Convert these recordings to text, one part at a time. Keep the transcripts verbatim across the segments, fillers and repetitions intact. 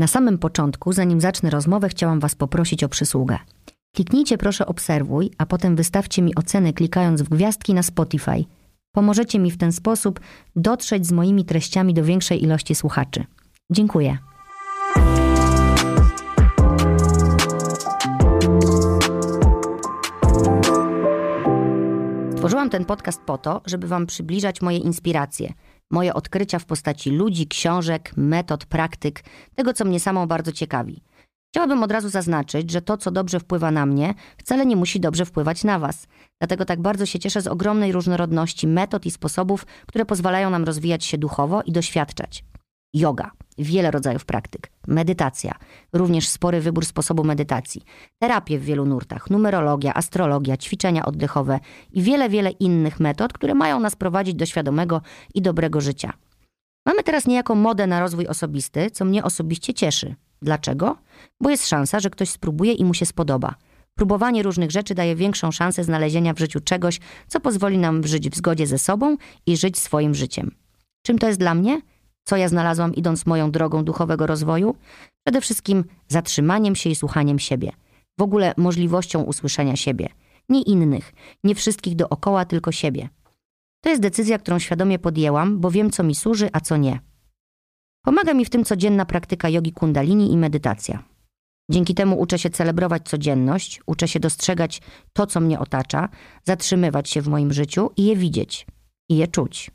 Na samym początku, zanim zacznę rozmowę, chciałam Was poprosić o przysługę. Kliknijcie proszę obserwuj, a potem wystawcie mi ocenę klikając w gwiazdki na Spotify. Pomożecie mi w ten sposób dotrzeć z moimi treściami do większej ilości słuchaczy. Dziękuję. Stworzyłam ten podcast po to, żeby Wam przybliżać moje inspiracje, moje odkrycia w postaci ludzi, książek, metod, praktyk, tego co mnie samą bardzo ciekawi. Chciałabym od razu zaznaczyć, że to, co dobrze wpływa na mnie, wcale nie musi dobrze wpływać na Was. Dlatego tak bardzo się cieszę z ogromnej różnorodności metod i sposobów, które pozwalają nam rozwijać się duchowo i doświadczać. Joga, wiele rodzajów praktyk, medytacja, również spory wybór sposobu medytacji, terapie w wielu nurtach, numerologia, astrologia, ćwiczenia oddechowe i wiele, wiele innych metod, które mają nas prowadzić do świadomego i dobrego życia. Mamy teraz niejako modę na rozwój osobisty, co mnie osobiście cieszy. Dlaczego? Bo jest szansa, że ktoś spróbuje i mu się spodoba. Próbowanie różnych rzeczy daje większą szansę znalezienia w życiu czegoś, co pozwoli nam żyć w zgodzie ze sobą i żyć swoim życiem. Czym to jest dla mnie? Co ja znalazłam idąc moją drogą duchowego rozwoju? Przede wszystkim zatrzymaniem się i słuchaniem siebie. W ogóle możliwością usłyszenia siebie. Nie innych, nie wszystkich dookoła, tylko siebie. To jest decyzja, którą świadomie podjęłam, bo wiem, co mi służy, a co nie. Pomaga mi w tym codzienna praktyka jogi kundalini i medytacja. Dzięki temu uczę się celebrować codzienność, uczę się dostrzegać to, co mnie otacza, zatrzymywać się w moim życiu i je widzieć, i je czuć.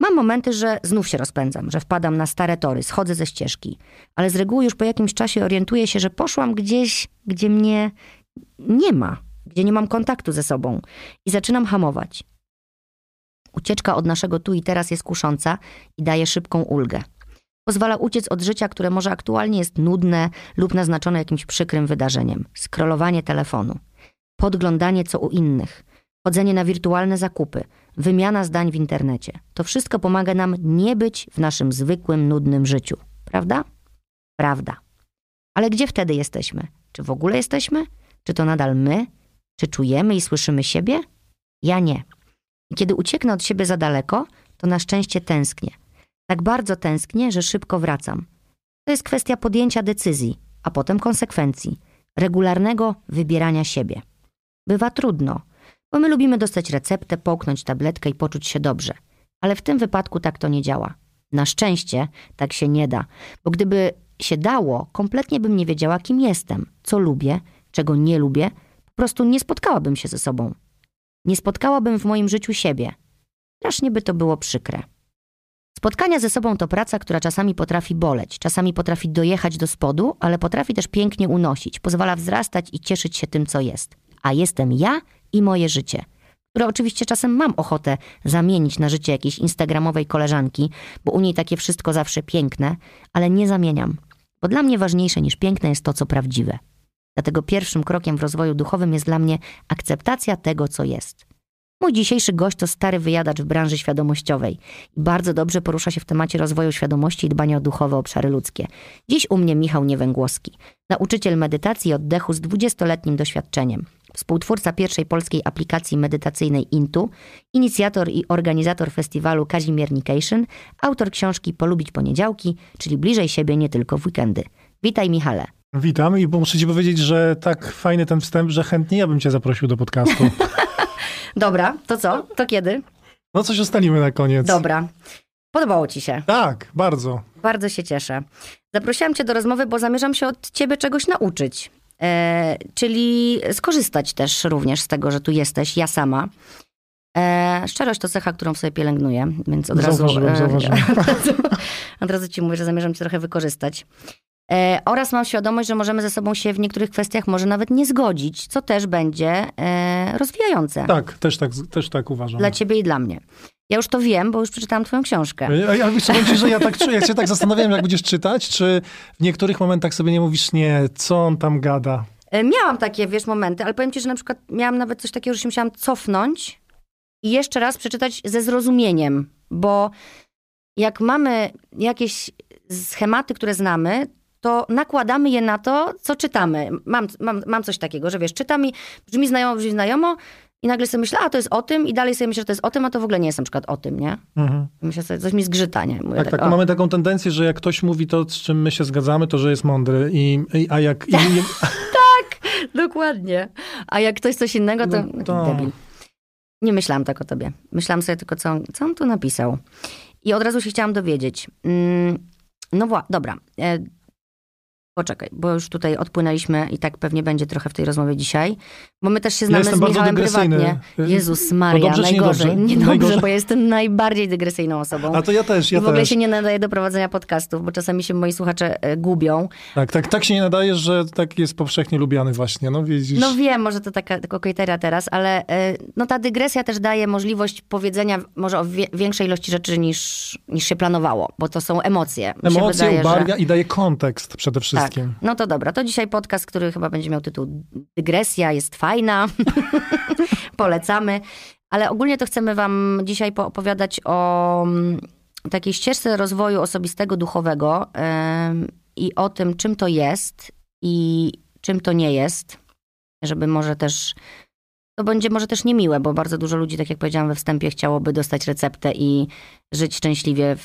Mam momenty, że znów się rozpędzam, że wpadam na stare tory, schodzę ze ścieżki, ale z reguły już po jakimś czasie orientuję się, że poszłam gdzieś, gdzie mnie nie ma, gdzie nie mam kontaktu ze sobą i zaczynam hamować. Ucieczka od naszego tu i teraz jest kusząca i daje szybką ulgę. Pozwala uciec od życia, które może aktualnie jest nudne lub naznaczone jakimś przykrym wydarzeniem. Scrollowanie telefonu, podglądanie co u innych, chodzenie na wirtualne zakupy, wymiana zdań w internecie. To wszystko pomaga nam nie być w naszym zwykłym, nudnym życiu. Prawda? Prawda. Ale gdzie wtedy jesteśmy? Czy w ogóle jesteśmy? Czy to nadal my? Czy czujemy i słyszymy siebie? Ja nie. I kiedy ucieknę od siebie za daleko, to na szczęście tęsknię. Tak bardzo tęsknię, że szybko wracam. To jest kwestia podjęcia decyzji, a potem konsekwencji. Regularnego wybierania siebie. Bywa trudno, bo my lubimy dostać receptę, połknąć tabletkę i poczuć się dobrze. Ale w tym wypadku tak to nie działa. Na szczęście tak się nie da, bo gdyby się dało, kompletnie bym nie wiedziała, kim jestem, co lubię, czego nie lubię. Po prostu nie spotkałabym się ze sobą. Nie spotkałabym w moim życiu siebie. Strasznie by to było przykre. Spotkania ze sobą to praca, która czasami potrafi boleć, czasami potrafi dojechać do spodu, ale potrafi też pięknie unosić, pozwala wzrastać i cieszyć się tym, co jest. A jestem ja i moje życie, które oczywiście czasem mam ochotę zamienić na życie jakiejś instagramowej koleżanki, bo u niej takie wszystko zawsze piękne, ale nie zamieniam, bo dla mnie ważniejsze niż piękne jest to, co prawdziwe. Dlatego pierwszym krokiem w rozwoju duchowym jest dla mnie akceptacja tego, co jest. Mój dzisiejszy gość to stary wyjadacz w branży świadomościowej i bardzo dobrze porusza się w temacie rozwoju świadomości i dbania o duchowe obszary ludzkie. Dziś u mnie Michał Niewęgłowski, nauczyciel medytacji i oddechu z dwudziestoletnim doświadczeniem, współtwórca pierwszej polskiej aplikacji medytacyjnej Intu, inicjator i organizator festiwalu Kazimiernication, autor książki Polubić Poniedziałki, czyli bliżej siebie nie tylko w weekendy. Witaj Michale. Witam i muszę ci powiedzieć, że tak fajny ten wstęp, że chętnie ja bym cię zaprosił do podcastu. Dobra, to co? To kiedy? No coś ustalimy na koniec. Dobra. Podobało ci się? Tak, bardzo. Bardzo się cieszę. Zaprosiłam cię do rozmowy, bo zamierzam się od ciebie czegoś nauczyć. E, czyli skorzystać też również z tego, że tu jesteś, ja sama. E, szczerość to cecha, którą w sobie pielęgnuję, więc od razu... Zauważyłem, zauważyłem. Od razu ci mówię, że zamierzam cię trochę wykorzystać. E, oraz mam świadomość, że możemy ze sobą się w niektórych kwestiach może nawet nie zgodzić, co też będzie e, rozwijające. Tak, też tak, też tak uważam. Dla ciebie i dla mnie. Ja już to wiem, bo już przeczytałam twoją książkę. A ja myślę, że ja tak czuję, jak się tak zastanawiałem, jak będziesz czytać, czy w niektórych momentach sobie nie mówisz, nie, co on tam gada? E, miałam takie, wiesz, momenty, ale powiem ci, że na przykład miałam nawet coś takiego, że się musiałam cofnąć i jeszcze raz przeczytać ze zrozumieniem, bo jak mamy jakieś schematy, które znamy, to nakładamy je na to, co czytamy. Mam, mam, mam coś takiego, że wiesz, czytam i brzmi znajomo, brzmi znajomo i nagle sobie myślę, a to jest o tym i dalej sobie myślę, że to jest o tym, a to w ogóle nie jest na przykład o tym, nie? Mhm. Myślę sobie, coś mi zgrzyta, nie? Mówię tak, tak, tak mamy taką tendencję, że jak ktoś mówi to, z czym my się zgadzamy, to że jest mądry, i, i, a jak... I, i... tak, dokładnie. A jak ktoś coś innego, to... No, to... Debil. Nie myślałam tak o tobie. Myślałam sobie tylko, co on, co on tu napisał. I od razu się chciałam dowiedzieć. No wła, dobra. Poczekaj, bo już tutaj odpłynęliśmy i tak pewnie będzie trochę w tej rozmowie dzisiaj. Bo my też się znamy ja z Michałem prywatnie. Jezus Maria, dobrze, najgorzej. Niedobrze, nie najgorzej? Bo ja jestem najbardziej dygresyjną osobą. A to ja też, ja I w ogóle też. się nie nadaje do prowadzenia podcastów, bo czasami się moi słuchacze gubią. Tak, tak, tak się nie nadaje, że tak jest powszechnie lubiany właśnie, no widzisz. No wiem, może to taka kokieteria teraz, ale no ta dygresja też daje możliwość powiedzenia może o wie, większej ilości rzeczy niż, niż się planowało, bo to są emocje. Mi emocje wydaje, ubarwia że... i daje kontekst przede wszystkim. Tak. No to dobra, to dzisiaj podcast, który chyba będzie miał tytuł Dygresja jest fajna, polecamy, ale ogólnie to chcemy wam dzisiaj poopowiadać o takiej ścieżce rozwoju osobistego, duchowego yy, i o tym, czym to jest i czym to nie jest, żeby może też, to będzie może też niemiłe, bo bardzo dużo ludzi, tak jak powiedziałam we wstępie, chciałoby dostać receptę i żyć szczęśliwie,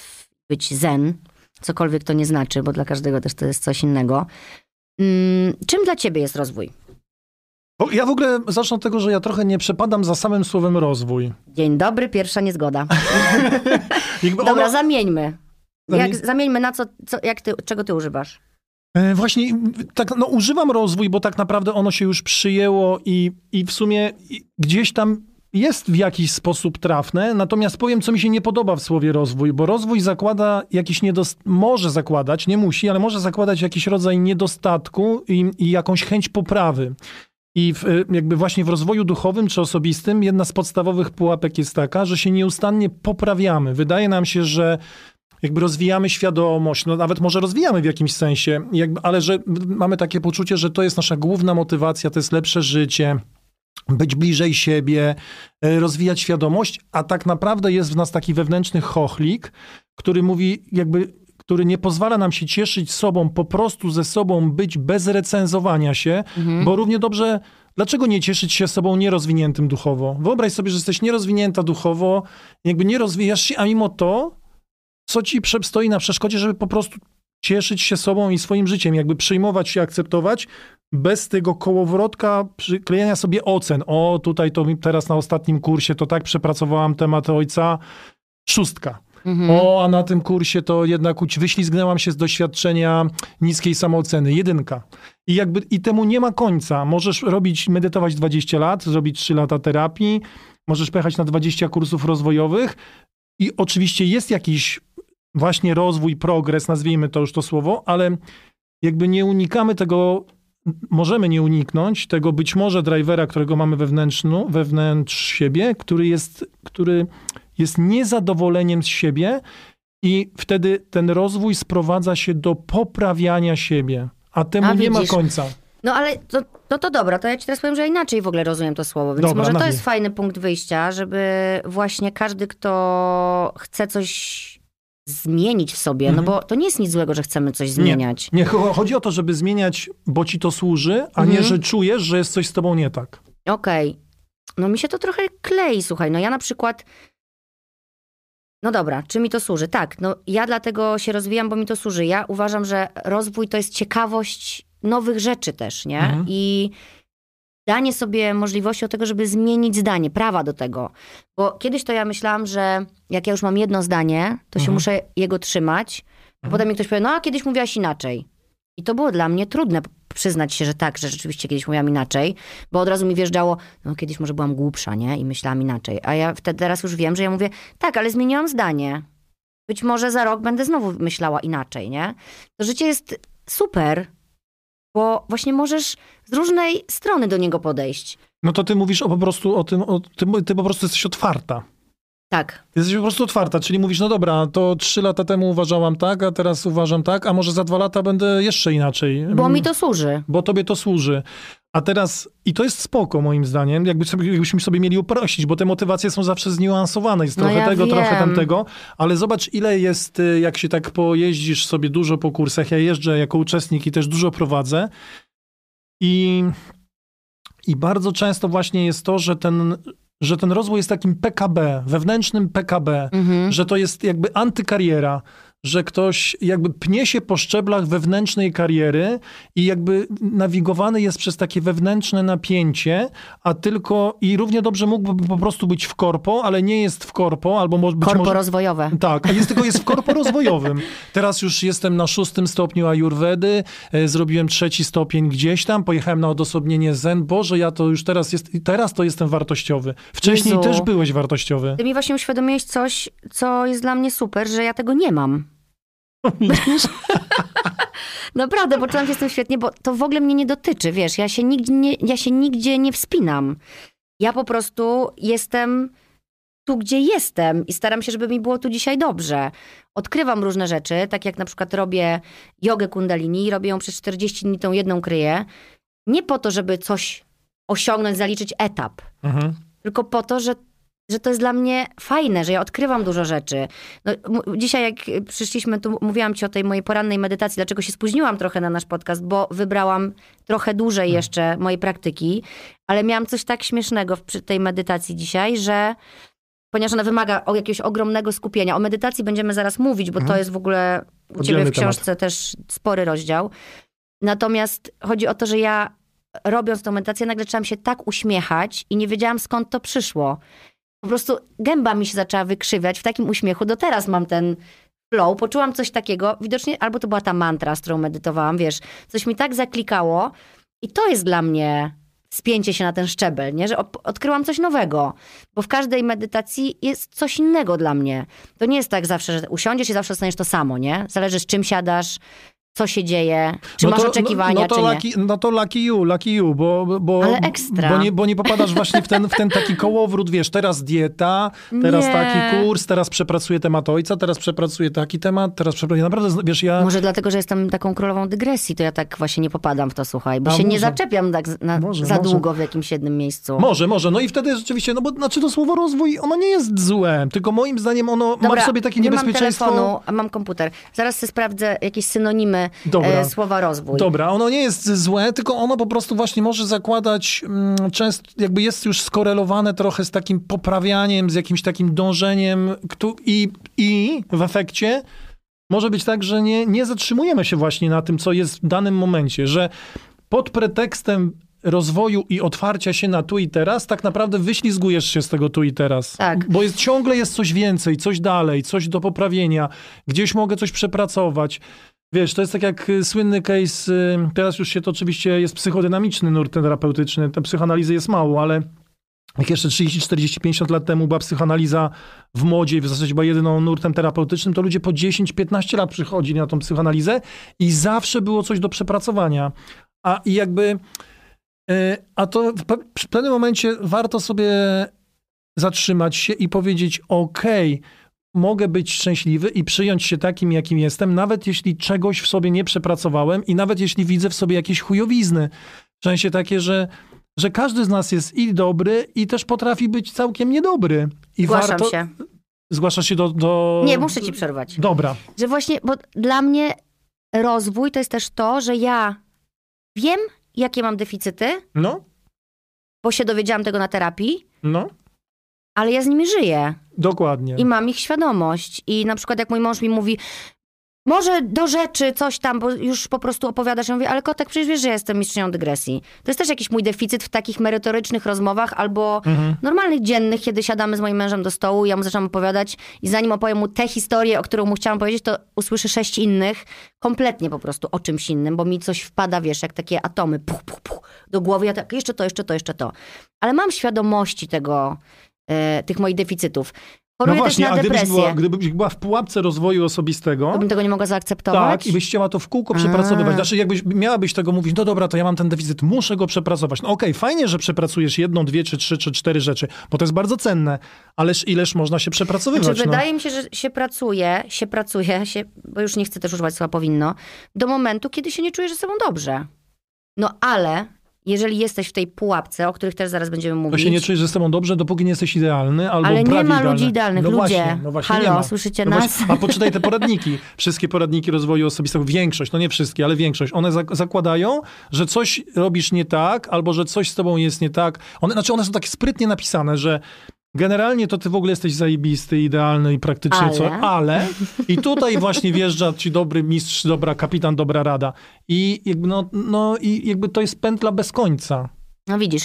być zen. Cokolwiek to nie znaczy, bo dla każdego też to jest coś innego. Hmm, czym dla ciebie jest rozwój? O, ja w ogóle zacznę od tego, że ja trochę nie przepadam za samym słowem rozwój. Dzień dobry, pierwsza niezgoda. Dobra, ona... zamieńmy. Jak, zamieńmy na co, co jak ty, czego ty używasz? E, właśnie, tak, no używam rozwój, bo tak naprawdę ono się już przyjęło i, i w sumie i gdzieś tam... jest w jakiś sposób trafne, natomiast powiem, co mi się nie podoba w słowie rozwój, bo rozwój zakłada jakiś niedostatek, może zakładać, nie musi, ale może zakładać jakiś rodzaj niedostatku i, i jakąś chęć poprawy. I w, jakby właśnie w rozwoju duchowym czy osobistym jedna z podstawowych pułapek jest taka, że się nieustannie poprawiamy. Wydaje nam się, że jakby rozwijamy świadomość, no nawet może rozwijamy w jakimś sensie, jakby, ale że mamy takie poczucie, że to jest nasza główna motywacja, to jest lepsze życie, być bliżej siebie, rozwijać świadomość, a tak naprawdę jest w nas taki wewnętrzny chochlik, który mówi, jakby, który nie pozwala nam się cieszyć sobą, po prostu ze sobą być bez recenzowania się, mhm. bo równie dobrze, dlaczego nie cieszyć się sobą nierozwiniętym duchowo? Wyobraź sobie, że jesteś nierozwinięta duchowo, jakby nie rozwijasz się, a mimo to, co ci stoi na przeszkodzie, żeby po prostu cieszyć się sobą i swoim życiem, jakby przyjmować się, akceptować, bez tego kołowrotka przyklejania sobie ocen. O, tutaj to teraz na ostatnim kursie to tak przepracowałam temat ojca. Szóstka. Mhm. O, a na tym kursie to jednak wyślizgnęłam się z doświadczenia niskiej samooceny. Jedynka. I jakby i temu nie ma końca. Możesz robić, medytować dwadzieścia lat, zrobić trzy lata terapii, możesz pojechać na dwadzieścia kursów rozwojowych i oczywiście jest jakiś właśnie rozwój, progres, nazwijmy to już to słowo, ale jakby nie unikamy tego, możemy nie uniknąć tego być może drivera, którego mamy wewnętrzno, wewnątrz siebie, który jest, który jest niezadowoleniem z siebie i wtedy ten rozwój sprowadza się do poprawiania siebie, a temu a nie ma końca. No ale to, no to dobra, to ja ci teraz powiem, że inaczej w ogóle rozumiem to słowo, więc dobra, może to jest fajny punkt wyjścia, żeby właśnie każdy, kto chce coś zmienić w sobie, no bo to nie jest nic złego, że chcemy coś zmieniać. Nie, nie chodzi o to, żeby zmieniać, bo ci to służy, a mhm. nie, że czujesz, że jest coś z tobą nie tak. Okej. Okay. No mi się to trochę klei, słuchaj. No ja na przykład... No dobra, czy mi to służy? Tak, no ja dlatego się rozwijam, bo mi to służy. Ja uważam, że rozwój to jest ciekawość nowych rzeczy też, nie? Mhm. I danie sobie możliwości do tego, żeby zmienić zdanie, prawa do tego. Bo kiedyś to ja myślałam, że jak ja już mam jedno zdanie, to mhm. się muszę jego trzymać. Mhm. Potem mi ktoś powie, no a kiedyś mówiłaś inaczej. I to było dla mnie trudne przyznać się, że tak, że rzeczywiście kiedyś mówiłam inaczej. Bo od razu mi wjeżdżało, no kiedyś może byłam głupsza, nie? I myślałam inaczej. A ja wtedy, teraz już wiem, że ja mówię, tak, ale zmieniłam zdanie. Być może za rok będę znowu myślała inaczej, nie? To życie jest super. Bo właśnie możesz z różnej strony do niego podejść. No to ty mówisz o po prostu o tym, o, ty, ty po prostu jesteś otwarta. Tak. Jesteś po prostu otwarta, czyli mówisz, no dobra, to trzy lata temu uważałam tak, a teraz uważam tak, a może za dwa lata będę jeszcze inaczej. Bo mi to służy. Bo tobie to służy. A teraz, i to jest spoko moim zdaniem, jakby sobie, jakbyśmy sobie mieli uprościć, bo te motywacje są zawsze zniuansowane, jest trochę no ja tego, wiem. trochę tamtego, ale zobacz ile jest, jak się tak pojeździsz sobie dużo po kursach, ja jeżdżę jako uczestnik i też dużo prowadzę i I bardzo często właśnie jest to, że ten, że ten rozwój jest takim P K B, wewnętrznym P K B, mhm. że to jest jakby antykariera, że ktoś jakby pnie się po szczeblach wewnętrznej kariery i jakby nawigowany jest przez takie wewnętrzne napięcie, a tylko i równie dobrze mógłby po prostu być w korpo, ale nie jest w korpo, albo mo- być korpo może... rozwojowe. Tak, a jest, tylko jest w korpo rozwojowym. Teraz już jestem na szóstym stopniu ajurwedy, zrobiłem trzeci stopień gdzieś tam, pojechałem na odosobnienie zen. Boże, ja to już teraz, jest, teraz to jestem wartościowy. Wcześniej Jezu. też byłeś wartościowy. Ty mi właśnie uświadomiłeś coś, co jest dla mnie super, że ja tego nie mam. Naprawdę, bo czułam się z tym świetnie, bo to w ogóle mnie nie dotyczy, wiesz, ja się nigdzie nie, ja się nigdzie nie wspinam. Ja po prostu jestem tu, gdzie jestem i staram się, żeby mi było tu dzisiaj dobrze. Odkrywam różne rzeczy, tak jak na przykład robię jogę kundalini i robię ją przez czterdzieści dni, tą jedną kryję. Nie po to, żeby coś osiągnąć, zaliczyć etap, mhm. tylko po to, że że to jest dla mnie fajne, że ja odkrywam dużo rzeczy. No, m- dzisiaj jak przyszliśmy, tu mówiłam ci o tej mojej porannej medytacji, dlaczego się spóźniłam trochę na nasz podcast, bo wybrałam trochę dłużej jeszcze mojej praktyki, ale miałam coś tak śmiesznego przy tej medytacji dzisiaj, że ponieważ ona wymaga o jakiegoś ogromnego skupienia. O medytacji będziemy zaraz mówić, bo mhm. to jest w ogóle u ciebie w książce temat. Też spory rozdział. Natomiast chodzi o to, że ja robiąc tą medytację nagle zaczęłam się tak uśmiechać i nie wiedziałam, skąd to przyszło. Po prostu gęba mi się zaczęła wykrzywiać w takim uśmiechu. Do teraz mam ten flow. Poczułam coś takiego. Widocznie albo to była ta mantra, z którą medytowałam, wiesz. Coś mi tak zaklikało. I to jest dla mnie spięcie się na ten szczebel, nie? Że odkryłam coś nowego. Bo w każdej medytacji jest coś innego dla mnie. To nie jest tak zawsze, że usiądziesz i zawsze dostaniesz to samo, nie? Zależy z czym siadasz, co się dzieje, czy no to, masz oczekiwania, no, no to czy nie. Lucky, no to lucky you, lucky you, bo, bo, ale ekstra. Bo, nie, bo nie popadasz właśnie w ten, w ten taki kołowrót, wiesz, teraz dieta, teraz nie. taki kurs, teraz przepracuję temat ojca, teraz przepracuję taki temat, teraz przepracuję, naprawdę, wiesz, ja... Może dlatego, że jestem taką królową dygresji, to ja tak właśnie nie popadam w to, słuchaj, bo A, się może. nie zaczepiam tak na, może, za może. długo w jakimś jednym miejscu. Może, może, no i wtedy rzeczywiście, no bo znaczy to słowo rozwój, ono nie jest złe, tylko moim zdaniem ono Dobra, ma w sobie takie niebezpieczeństwo... Dobra, nie mam telefonu, mam komputer. Zaraz sobie sprawdzę jakieś synonimy Dobra. słowa rozwój. Dobra, ono nie jest złe, tylko ono po prostu właśnie może zakładać, mm, często jakby jest już skorelowane trochę z takim poprawianiem, z jakimś takim dążeniem kto, i, i w efekcie może być tak, że nie, nie zatrzymujemy się właśnie na tym, co jest w danym momencie, że pod pretekstem rozwoju i otwarcia się na tu i teraz, tak naprawdę wyślizgujesz się z tego tu i teraz. Tak. Bo jest, ciągle jest coś więcej, coś dalej, coś do poprawienia, gdzieś mogę coś przepracować. Wiesz, to jest tak jak słynny case, teraz już się to oczywiście jest psychodynamiczny nurt terapeutyczny, ta psychoanalizy jest mało, ale jak jeszcze trzydzieści, czterdzieści, pięćdziesiąt lat temu była psychoanaliza w modzie, w zasadzie była jedyną nurtem terapeutycznym, to ludzie po dziesięć, piętnaście lat przychodzili na tą psychoanalizę i zawsze było coś do przepracowania. A i jakby, a to w pewnym momencie warto sobie zatrzymać się i powiedzieć, okej, mogę być szczęśliwy i przyjąć się takim, jakim jestem, nawet jeśli czegoś w sobie nie przepracowałem i nawet jeśli widzę w sobie jakieś chujowizny. W sensie takie, że, że każdy z nas jest i dobry, i też potrafi być całkiem niedobry. I Zgłaszam warto... się. Zgłaszasz się do, do... Nie, muszę ci przerwać. Dobra. Że właśnie, bo dla mnie rozwój to jest też to, że ja wiem, jakie mam deficyty, no. bo się dowiedziałam tego na terapii, no. ale ja z nimi żyję. Dokładnie. I mam ich świadomość. I na przykład jak mój mąż mi mówi, może do rzeczy coś tam, bo już po prostu opowiadasz. Ja mówię, ale kotek, przecież wiesz, że ja jestem mistrzynią dygresji. To jest też jakiś mój deficyt w takich merytorycznych rozmowach albo mhm. normalnych dziennych, kiedy siadamy z moim mężem do stołu, ja mu zaczynam opowiadać i zanim opowiem mu tę historię, o którą mu chciałam powiedzieć, to usłyszy sześć innych, kompletnie po prostu o czymś innym, bo mi coś wpada, wiesz, jak takie atomy puch, puch, puch, do głowy. Ja tak, jeszcze to, jeszcze to, jeszcze to. Ale mam świadomości tego... tych moich deficytów. Choruję no właśnie, też na depresję. A gdybyś była, gdybyś była w pułapce rozwoju osobistego... To bym tego nie mogła zaakceptować? Tak, i byś chciała to w kółko przepracowywać. Znaczy, jakbyś miałabyś tego mówić, no dobra, to ja mam ten deficyt, muszę go przepracować. No okej, okay, fajnie, że przepracujesz jedną, dwie, czy trzy, czy cztery rzeczy, bo to jest bardzo cenne, ależ ileż można się przepracowywać. Znaczy, no. Wydaje mi się, że się pracuje, się pracuje, się, bo już nie chcę też używać słowa powinno, do momentu, kiedy się nie czujesz ze sobą dobrze. No ale jeżeli jesteś w tej pułapce, o których też zaraz będziemy mówić... To się nie czujesz ze sobą dobrze, dopóki nie jesteś idealny albo prawie idealny. Ale nie ma ludzi idealnych, no ludzie. Właśnie, no właśnie, halo, słyszycie no nas? Właśnie. A poczytaj te poradniki. Wszystkie poradniki rozwoju osobistego, większość, no nie wszystkie, ale większość, one zak zakładają, że coś robisz nie tak, albo że coś z tobą jest nie tak. One, znaczy one są tak sprytnie napisane, że generalnie to ty w ogóle jesteś zajebisty, idealny i praktycznie ale. co, ale i tutaj właśnie wjeżdża ci dobry mistrz, dobra kapitan, dobra rada. I jakby, no, no, i jakby to jest pętla bez końca. No widzisz.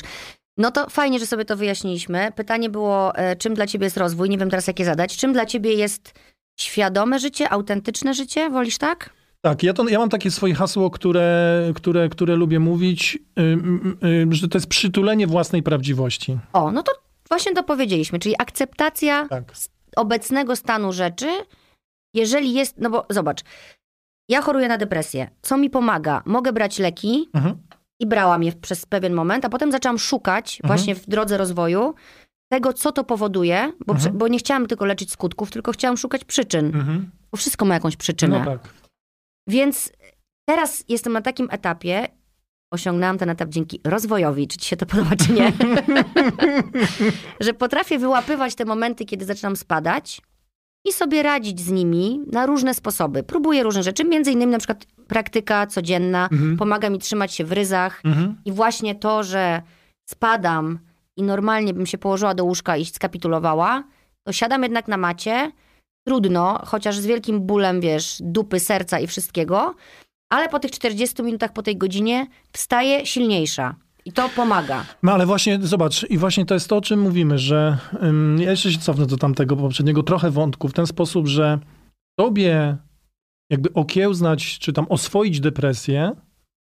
No to fajnie, że sobie to wyjaśniliśmy. Pytanie było, czym dla ciebie jest rozwój? Nie wiem teraz, jakie zadać. Czym dla ciebie jest świadome życie, autentyczne życie? Wolisz tak? Tak, ja, to, ja mam takie swoje hasło, które, które, które lubię mówić, yy, yy, że to jest przytulenie własnej prawdziwości. O, no to właśnie to powiedzieliśmy, czyli akceptacja tak. obecnego stanu rzeczy, jeżeli jest, no bo zobacz, ja choruję na depresję, co mi pomaga? Mogę brać leki mhm. i brałam je przez pewien moment, a potem zaczęłam szukać mhm. właśnie w drodze rozwoju tego, co to powoduje, bo, mhm. przy, bo nie chciałam tylko leczyć skutków, tylko chciałam szukać przyczyn, mhm. bo wszystko ma jakąś przyczynę. No tak. Więc teraz jestem na takim etapie, osiągnęłam ten etap dzięki rozwojowi, czy ci się to podoba, czy nie, że potrafię wyłapywać te momenty, kiedy zaczynam spadać i sobie radzić z nimi na różne sposoby. Próbuję różne rzeczy, między innymi na przykład praktyka codzienna, mhm. pomaga mi trzymać się w ryzach mhm. i właśnie to, że spadam i normalnie bym się położyła do łóżka i skapitulowała, to siadam jednak na macie, trudno, chociaż z wielkim bólem, wiesz, dupy, serca i wszystkiego, ale po tych czterdziestu minutach, po tej godzinie wstaje silniejsza. I to pomaga. No ale właśnie, zobacz, i właśnie to jest to, o czym mówimy, że ym, ja jeszcze się cofnę do tamtego poprzedniego trochę wątku, w ten sposób, że tobie jakby okiełznać, czy tam oswoić depresję,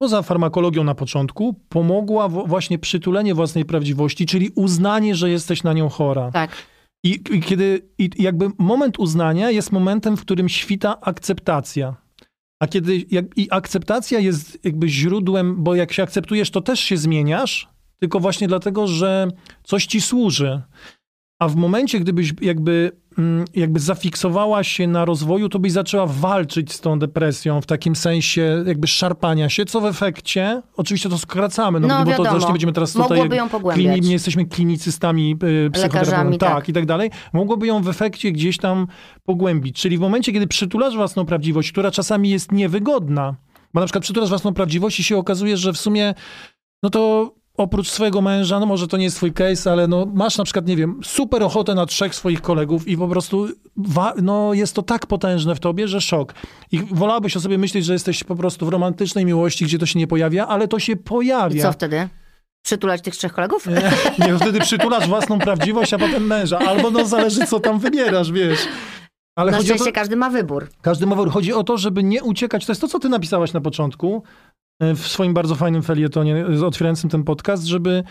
poza farmakologią na początku, pomogła właśnie przytulenie własnej prawdziwości, czyli uznanie, że jesteś na nią chora. Tak. I, i kiedy i jakby moment uznania jest momentem, w którym świta akceptacja. A kiedy jak, i akceptacja jest jakby źródłem, bo jak się akceptujesz, to też się zmieniasz, tylko właśnie dlatego, że coś ci służy. A w momencie, gdybyś jakby, jakby zafiksowała się na rozwoju, to byś zaczęła walczyć z tą depresją w takim sensie jakby szarpania się, co w efekcie, oczywiście to skracamy, no, no bo to zresztą będziemy teraz tutaj, mogłoby ją pogłębiać. Klini, nie jesteśmy klinicystami, yy, psychoterapeutami, tak, tak i tak dalej, mogłoby ją w efekcie gdzieś tam pogłębić. Czyli w momencie, kiedy przytulasz własną prawdziwość, która czasami jest niewygodna, bo na przykład przytulasz własną prawdziwość i się okazuje, że w sumie, no to oprócz swojego męża, no może to nie jest twój case, ale no masz na przykład, nie wiem, super ochotę na trzech swoich kolegów i po prostu no jest to tak potężne w tobie, że szok. I wolałbyś o sobie myśleć, że jesteś po prostu w romantycznej miłości, gdzie to się nie pojawia, ale to się pojawia. I co wtedy? Przytulać tych trzech kolegów? Nie, nie wtedy przytulasz własną prawdziwość, a potem męża. Albo no zależy, co tam wybierasz, wiesz. Ale na szczęście chodzi o to, każdy ma wybór. Każdy ma wybór. Chodzi o to, żeby nie uciekać. To jest to, co ty napisałaś na początku, w swoim bardzo fajnym felietonie otwierającym ten podcast, żeby,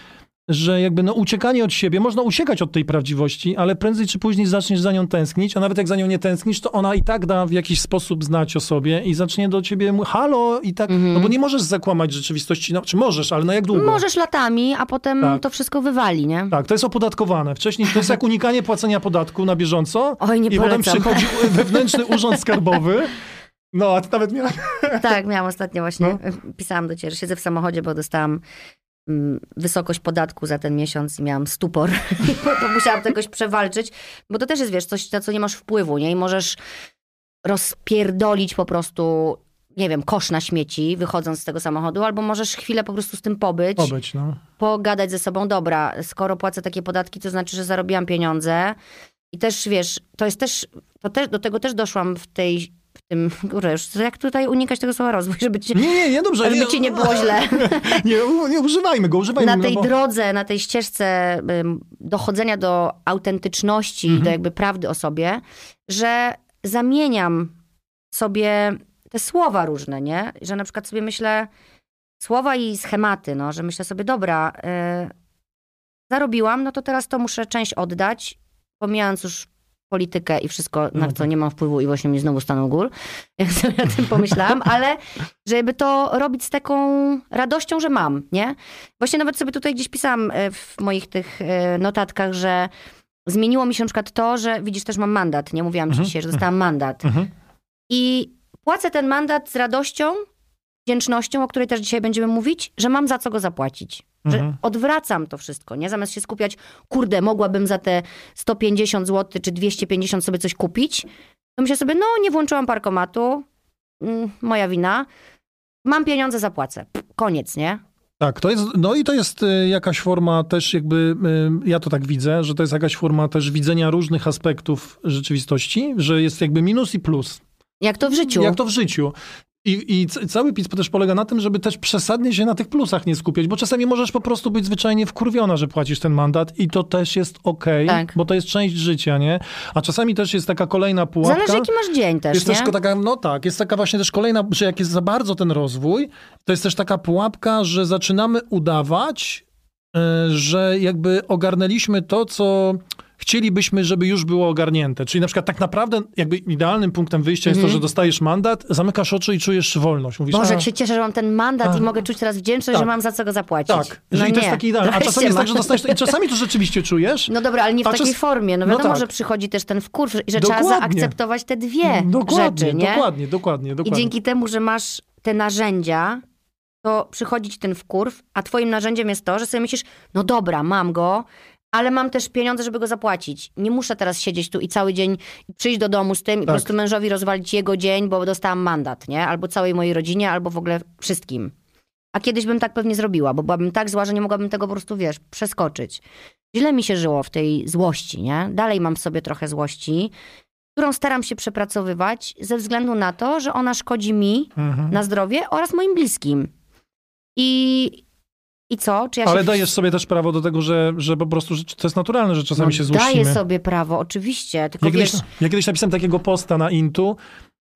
że jakby no uciekanie od siebie, można uciekać od tej prawdziwości, ale prędzej czy później zaczniesz za nią tęsknić, a nawet jak za nią nie tęsknisz, to ona i tak da w jakiś sposób znać o sobie i zacznie do ciebie mówić, halo i tak, mm-hmm. no bo nie możesz zakłamać rzeczywistości, no, czy możesz, ale no jak długo? Możesz latami, a potem tak. to wszystko wywali, nie? Tak, to jest opodatkowane. Wcześniej to jest jak unikanie płacenia podatku na bieżąco. Oj, nie I polecam. Potem przychodzi wewnętrzny urząd skarbowy. No, a ty nawet miałam... Tak, miałam ostatnio właśnie, no. pisałam do ciebie, że siedzę w samochodzie, bo dostałam mm, wysokość podatku za ten miesiąc i miałam stupor, bo musiałam to jakoś przewalczyć, bo to też jest, wiesz, coś, na co nie masz wpływu, nie? I możesz rozpierdolić po prostu, nie wiem, kosz na śmieci, wychodząc z tego samochodu, albo możesz chwilę po prostu z tym pobyć, pobyć no. pogadać ze sobą, dobra, skoro płacę takie podatki, to znaczy, że zarobiłam pieniądze i też, wiesz, to jest też, to też do tego też doszłam w tej... W tym, kurę, już jak tutaj unikać tego słowa rozwój, żeby ci nie, nie, nie, dobrze, żeby nie, ci nie było źle. Nie, nie używajmy go, używajmy. Na tej no, bo... drodze, na tej ścieżce dochodzenia do autentyczności, mhm. do jakby prawdy o sobie, że zamieniam sobie te słowa różne, nie? Że na przykład sobie myślę, słowa i schematy, no, że myślę sobie, dobra, yy, zarobiłam, no to teraz to muszę część oddać, pomijając już politykę i wszystko, no na co tak. nie mam wpływu i właśnie mi znowu stanął gól, jak sobie o tym pomyślałam, ale żeby to robić z taką radością, że mam, nie? Właśnie nawet sobie tutaj gdzieś pisałam w moich tych notatkach, że zmieniło mi się na przykład to, że widzisz, też mam mandat, nie mówiłam mhm. ci dzisiaj, że dostałam mandat. Mhm. I płacę ten mandat z radością, wdzięcznością, o której też dzisiaj będziemy mówić, że mam za co go zapłacić. Że mhm. odwracam to wszystko, nie? Zamiast się skupiać, kurde, mogłabym za te sto pięćdziesiąt złotych czy dwieście pięćdziesiąt sobie coś kupić, to myślę sobie, no nie włączyłam parkomatu, moja wina, mam pieniądze, zapłacę. Koniec, nie? Tak, to jest, no i to jest jakaś forma też jakby, ja to tak widzę, że to jest jakaś forma też widzenia różnych aspektów rzeczywistości, że jest jakby minus i plus. Jak to w życiu. Jak to w życiu. I, I cały pizz też polega na tym, żeby też przesadnie się na tych plusach nie skupiać, bo czasami możesz po prostu być zwyczajnie wkurwiona, że płacisz ten mandat i to też jest okej, okay, tak. Bo to jest część życia, nie? A czasami też jest taka kolejna pułapka. Zależy jaki masz dzień też, jest nie? Też taka, no tak, jest taka właśnie też kolejna, że jak jest za bardzo ten rozwój, to jest też taka pułapka, że zaczynamy udawać, że jakby ogarnęliśmy to, co... chcielibyśmy, żeby już było ogarnięte. Czyli na przykład tak naprawdę jakby idealnym punktem wyjścia mm. jest to, że dostajesz mandat, zamykasz oczy i czujesz wolność. Mówisz, Boże, jak się cieszę, że mam ten mandat a... i mogę czuć teraz wdzięczność, tak. że mam za co go zapłacić. Tak, no i to jest taki idealny. A czasami jest tak, że dostajesz to... i czasami to rzeczywiście czujesz. No dobra, ale nie w takiej czas... formie. No wiadomo, no tak. że przychodzi też ten wkurw i że dokładnie. Trzeba zaakceptować te dwie dokładnie, rzeczy, nie? Dokładnie, dokładnie, dokładnie. I dzięki temu, że masz te narzędzia, to przychodzi ci ten wkurw, a twoim narzędziem jest to, że sobie myślisz, no dobra, mam go, ale mam też pieniądze, żeby go zapłacić. Nie muszę teraz siedzieć tu i cały dzień przyjść do domu z tym tak. i po prostu mężowi rozwalić jego dzień, bo dostałam mandat, nie? Albo całej mojej rodzinie, albo w ogóle wszystkim. A kiedyś bym tak pewnie zrobiła, bo byłabym tak zła, że nie mogłabym tego po prostu, wiesz, przeskoczyć. Źle mi się żyło w tej złości, nie? Dalej mam w sobie trochę złości, którą staram się przepracowywać ze względu na to, że ona szkodzi mi mhm. na zdrowie oraz moim bliskim. I... I co? Czy ja się... Ale dajesz sobie też prawo do tego, że, że po prostu że to jest naturalne, że czasami no, się złościmy. Daję sobie prawo, oczywiście. Tylko ja, wiesz... kiedyś, ja kiedyś napisałem takiego posta na Intu,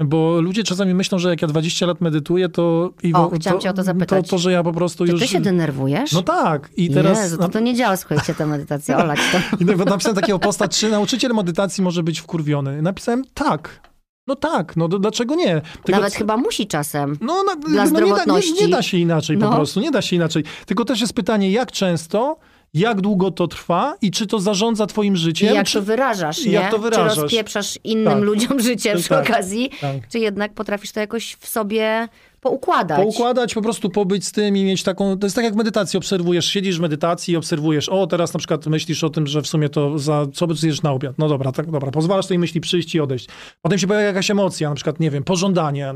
bo ludzie czasami myślą, że jak ja dwadzieścia lat medytuję, to... I o, bo, chciałam to, cię o to zapytać. To, to, że ja po prostu Czy już... Czy ty się denerwujesz? No tak. I teraz... Jezu, to, to nie działa, słuchajcie, ta medytacja. Olać to. I napisałem takiego posta, czy nauczyciel medytacji może być wkurwiony? Napisałem tak. No tak, no dlaczego nie? Tylko... Nawet chyba musi czasem. No, na, dla no nie, da, nie, nie da się inaczej no. po prostu, nie da się inaczej. Tylko też jest pytanie, jak często, jak długo to trwa i czy to zarządza twoim życiem? I jak czy... to wyrażasz, nie? Jak to wyrażasz? Czy rozpieprzasz innym tak. ludziom życie tak, przy tak, okazji, tak. czy jednak potrafisz to jakoś w sobie... Poukładać. Poukładać, po prostu pobyć z tym i mieć taką... To jest tak jak medytację obserwujesz. Siedzisz w medytacji i obserwujesz. O, teraz na przykład myślisz o tym, że w sumie to za... Co by zjesz na obiad? No dobra, tak, dobra. Pozwalasz tej myśli przyjść i odejść. Potem się pojawia jakaś emocja, na przykład, nie wiem, pożądanie.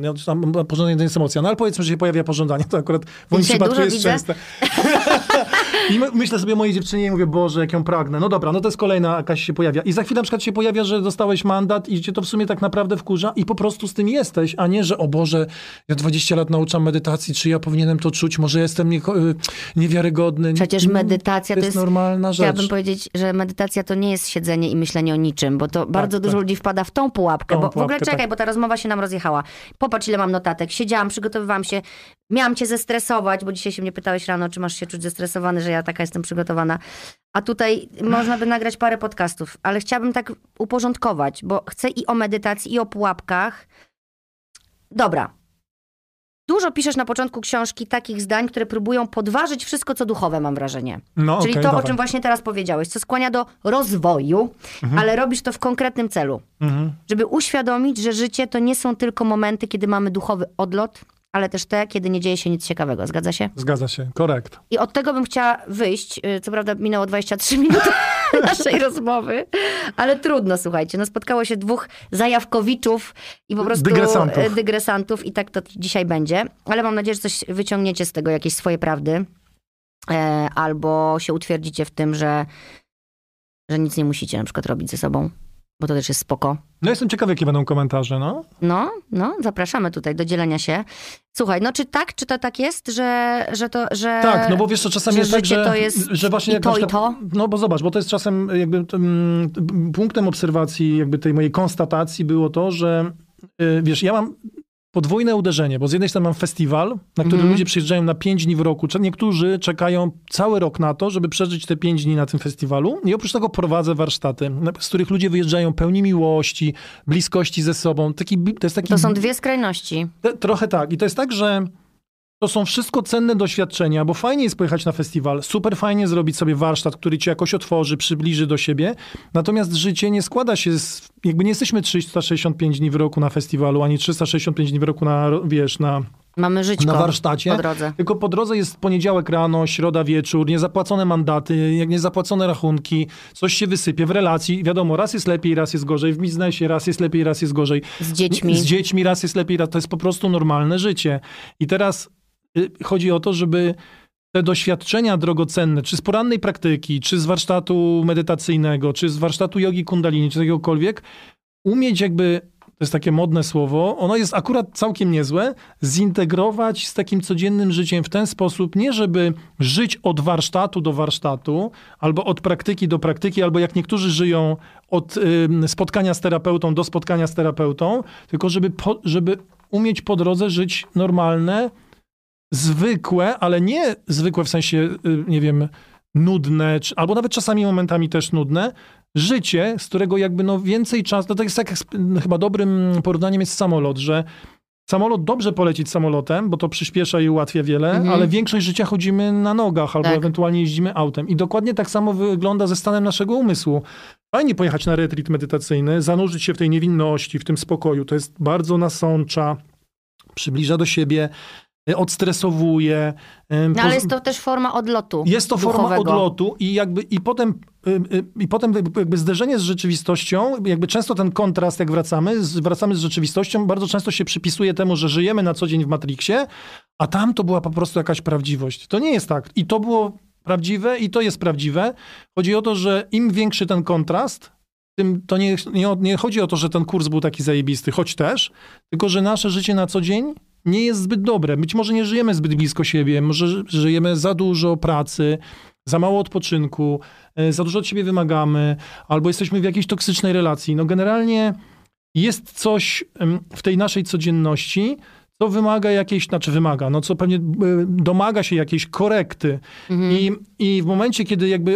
Pożądanie to jest emocja. No ale powiedzmy, że się pojawia pożądanie. To akurat w moim przypadku jest częste. I myślę sobie o mojej dziewczynie i mówię, Boże, jak ją pragnę. No dobra, no to jest kolejna jakaś się pojawia. I za chwilę na przykład się pojawia, że dostałeś mandat i cię to w sumie tak naprawdę wkurza i po prostu z tym jesteś, a nie, że o Boże, ja dwadzieścia lat nauczam medytacji, czy ja powinienem to czuć? Może jestem nie, niewiarygodny? Przecież medytacja to jest, to jest normalna rzecz. Chciałabym powiedzieć, że medytacja to nie jest siedzenie i myślenie o niczym, bo to tak, bardzo tak. dużo ludzi wpada w tą pułapkę. Tą bo pułapkę, w ogóle czekaj, tak. bo ta rozmowa się nam rozjechała. Popatrz, ile mam notatek. Siedziałam, przygotowywałam się, miałam cię zestresować, bo dzisiaj się mnie pytałeś rano, czy masz się czuć zestresowany, że ja taka jestem przygotowana. A tutaj można by nagrać parę podcastów, ale chciałabym tak uporządkować, bo chcę i o medytacji, i o pułapkach. Dobra. Dużo piszesz na początku książki takich zdań, które próbują podważyć wszystko, co duchowe, mam wrażenie. No, czyli okay, to, dawaj. O czym właśnie teraz powiedziałeś, co skłania do rozwoju, mhm. ale robisz to w konkretnym celu. Mhm. Żeby uświadomić, że życie to nie są tylko momenty, kiedy mamy duchowy odlot, ale też te, kiedy nie dzieje się nic ciekawego. Zgadza się? Zgadza się, korekt. I od tego bym chciała wyjść. Co prawda minęło dwadzieścia trzy minuty naszej rozmowy, ale trudno, słuchajcie. No spotkało się dwóch zajawkowiczów i po prostu dygresantów. dygresantów i tak to dzisiaj będzie. Ale mam nadzieję, że coś wyciągniecie z tego, jakieś swoje prawdy. E, albo się utwierdzicie w tym, że, że nic nie musicie na przykład robić ze sobą. Bo to też jest spoko. No jestem ciekawy, jakie będą komentarze, no. No, no, zapraszamy tutaj do dzielenia się. Słuchaj, no czy tak, czy to tak jest, że, że to, że... Tak, no bo wiesz, to czasami jest tak, że... to jest że właśnie i to, jak, i to. No bo zobacz, bo to jest czasem jakby tym, punktem obserwacji, jakby tej mojej konstatacji było to, że yy, wiesz, ja mam... Podwójne uderzenie, bo z jednej strony mam festiwal, na który mm. ludzie przyjeżdżają na pięć dni w roku. Niektórzy czekają cały rok na to, żeby przeżyć te pięć dni na tym festiwalu. I oprócz tego prowadzę warsztaty, z których ludzie wyjeżdżają pełni miłości, bliskości ze sobą. Taki, to, jest taki, to są dwie skrajności. Te, trochę tak. I to jest tak, że to są wszystko cenne doświadczenia, bo fajnie jest pojechać na festiwal, super fajnie zrobić sobie warsztat, który cię jakoś otworzy, przybliży do siebie. Natomiast życie nie składa się z... Jakby nie jesteśmy trzysta sześćdziesiąt pięć dni w roku na festiwalu, ani trzysta sześćdziesiąt pięć dni w roku na, wiesz, na Mamy żyćko na warsztacie, po drodze. Tylko po drodze jest poniedziałek rano, środa wieczór, niezapłacone mandaty, jak niezapłacone rachunki, coś się wysypie w relacji. Wiadomo, raz jest lepiej, raz jest gorzej, w biznesie raz jest lepiej, raz jest gorzej. Z dziećmi. Z dziećmi raz jest lepiej, to jest po prostu normalne życie. I teraz chodzi o to, żeby te doświadczenia drogocenne, czy z porannej praktyki, czy z warsztatu medytacyjnego, czy z warsztatu jogi kundalini, czy jakiegokolwiek, umieć jakby... To jest takie modne słowo. Ono jest akurat całkiem niezłe. Zintegrować z takim codziennym życiem w ten sposób, nie żeby żyć od warsztatu do warsztatu, albo od praktyki do praktyki, albo jak niektórzy żyją od y, spotkania z terapeutą do spotkania z terapeutą, tylko żeby, po, żeby umieć po drodze żyć normalne, zwykłe, ale nie zwykłe w sensie, y, nie wiem, nudne, czy, albo nawet czasami momentami też nudne, życie, z którego jakby no więcej czasu, to jest tak jak chyba dobrym porównaniem jest samolot, że samolot, dobrze polecić samolotem, bo to przyspiesza i ułatwia wiele, mhm. ale większość życia chodzimy na nogach albo tak. ewentualnie jeździmy autem. I dokładnie tak samo wygląda ze stanem naszego umysłu. Fajnie pojechać na retreat medytacyjny, zanurzyć się w tej niewinności, w tym spokoju. To jest bardzo nasącza, przybliża do siebie, odstresowuje. No, ale jest to też forma odlotu. Jest to duchowego. forma odlotu i jakby i potem, i potem jakby zderzenie z rzeczywistością, jakby często ten kontrast, jak wracamy, wracamy z rzeczywistością, bardzo często się przypisuje temu, że żyjemy na co dzień w Matrixie, a tam to była po prostu jakaś prawdziwość. To nie jest tak. I to było prawdziwe i to jest prawdziwe. Chodzi o to, że im większy ten kontrast, tym to nie, nie, nie chodzi o to, że ten kurs był taki zajebisty, choć też, tylko że nasze życie na co dzień nie jest zbyt dobre. Być może nie żyjemy zbyt blisko siebie, może żyjemy za dużo pracy, za mało odpoczynku, za dużo od siebie wymagamy, albo jesteśmy w jakiejś toksycznej relacji. No generalnie jest coś w tej naszej codzienności, co wymaga jakiejś, znaczy wymaga, no co pewnie domaga się jakiejś korekty. Mhm. I, i w momencie, kiedy jakby,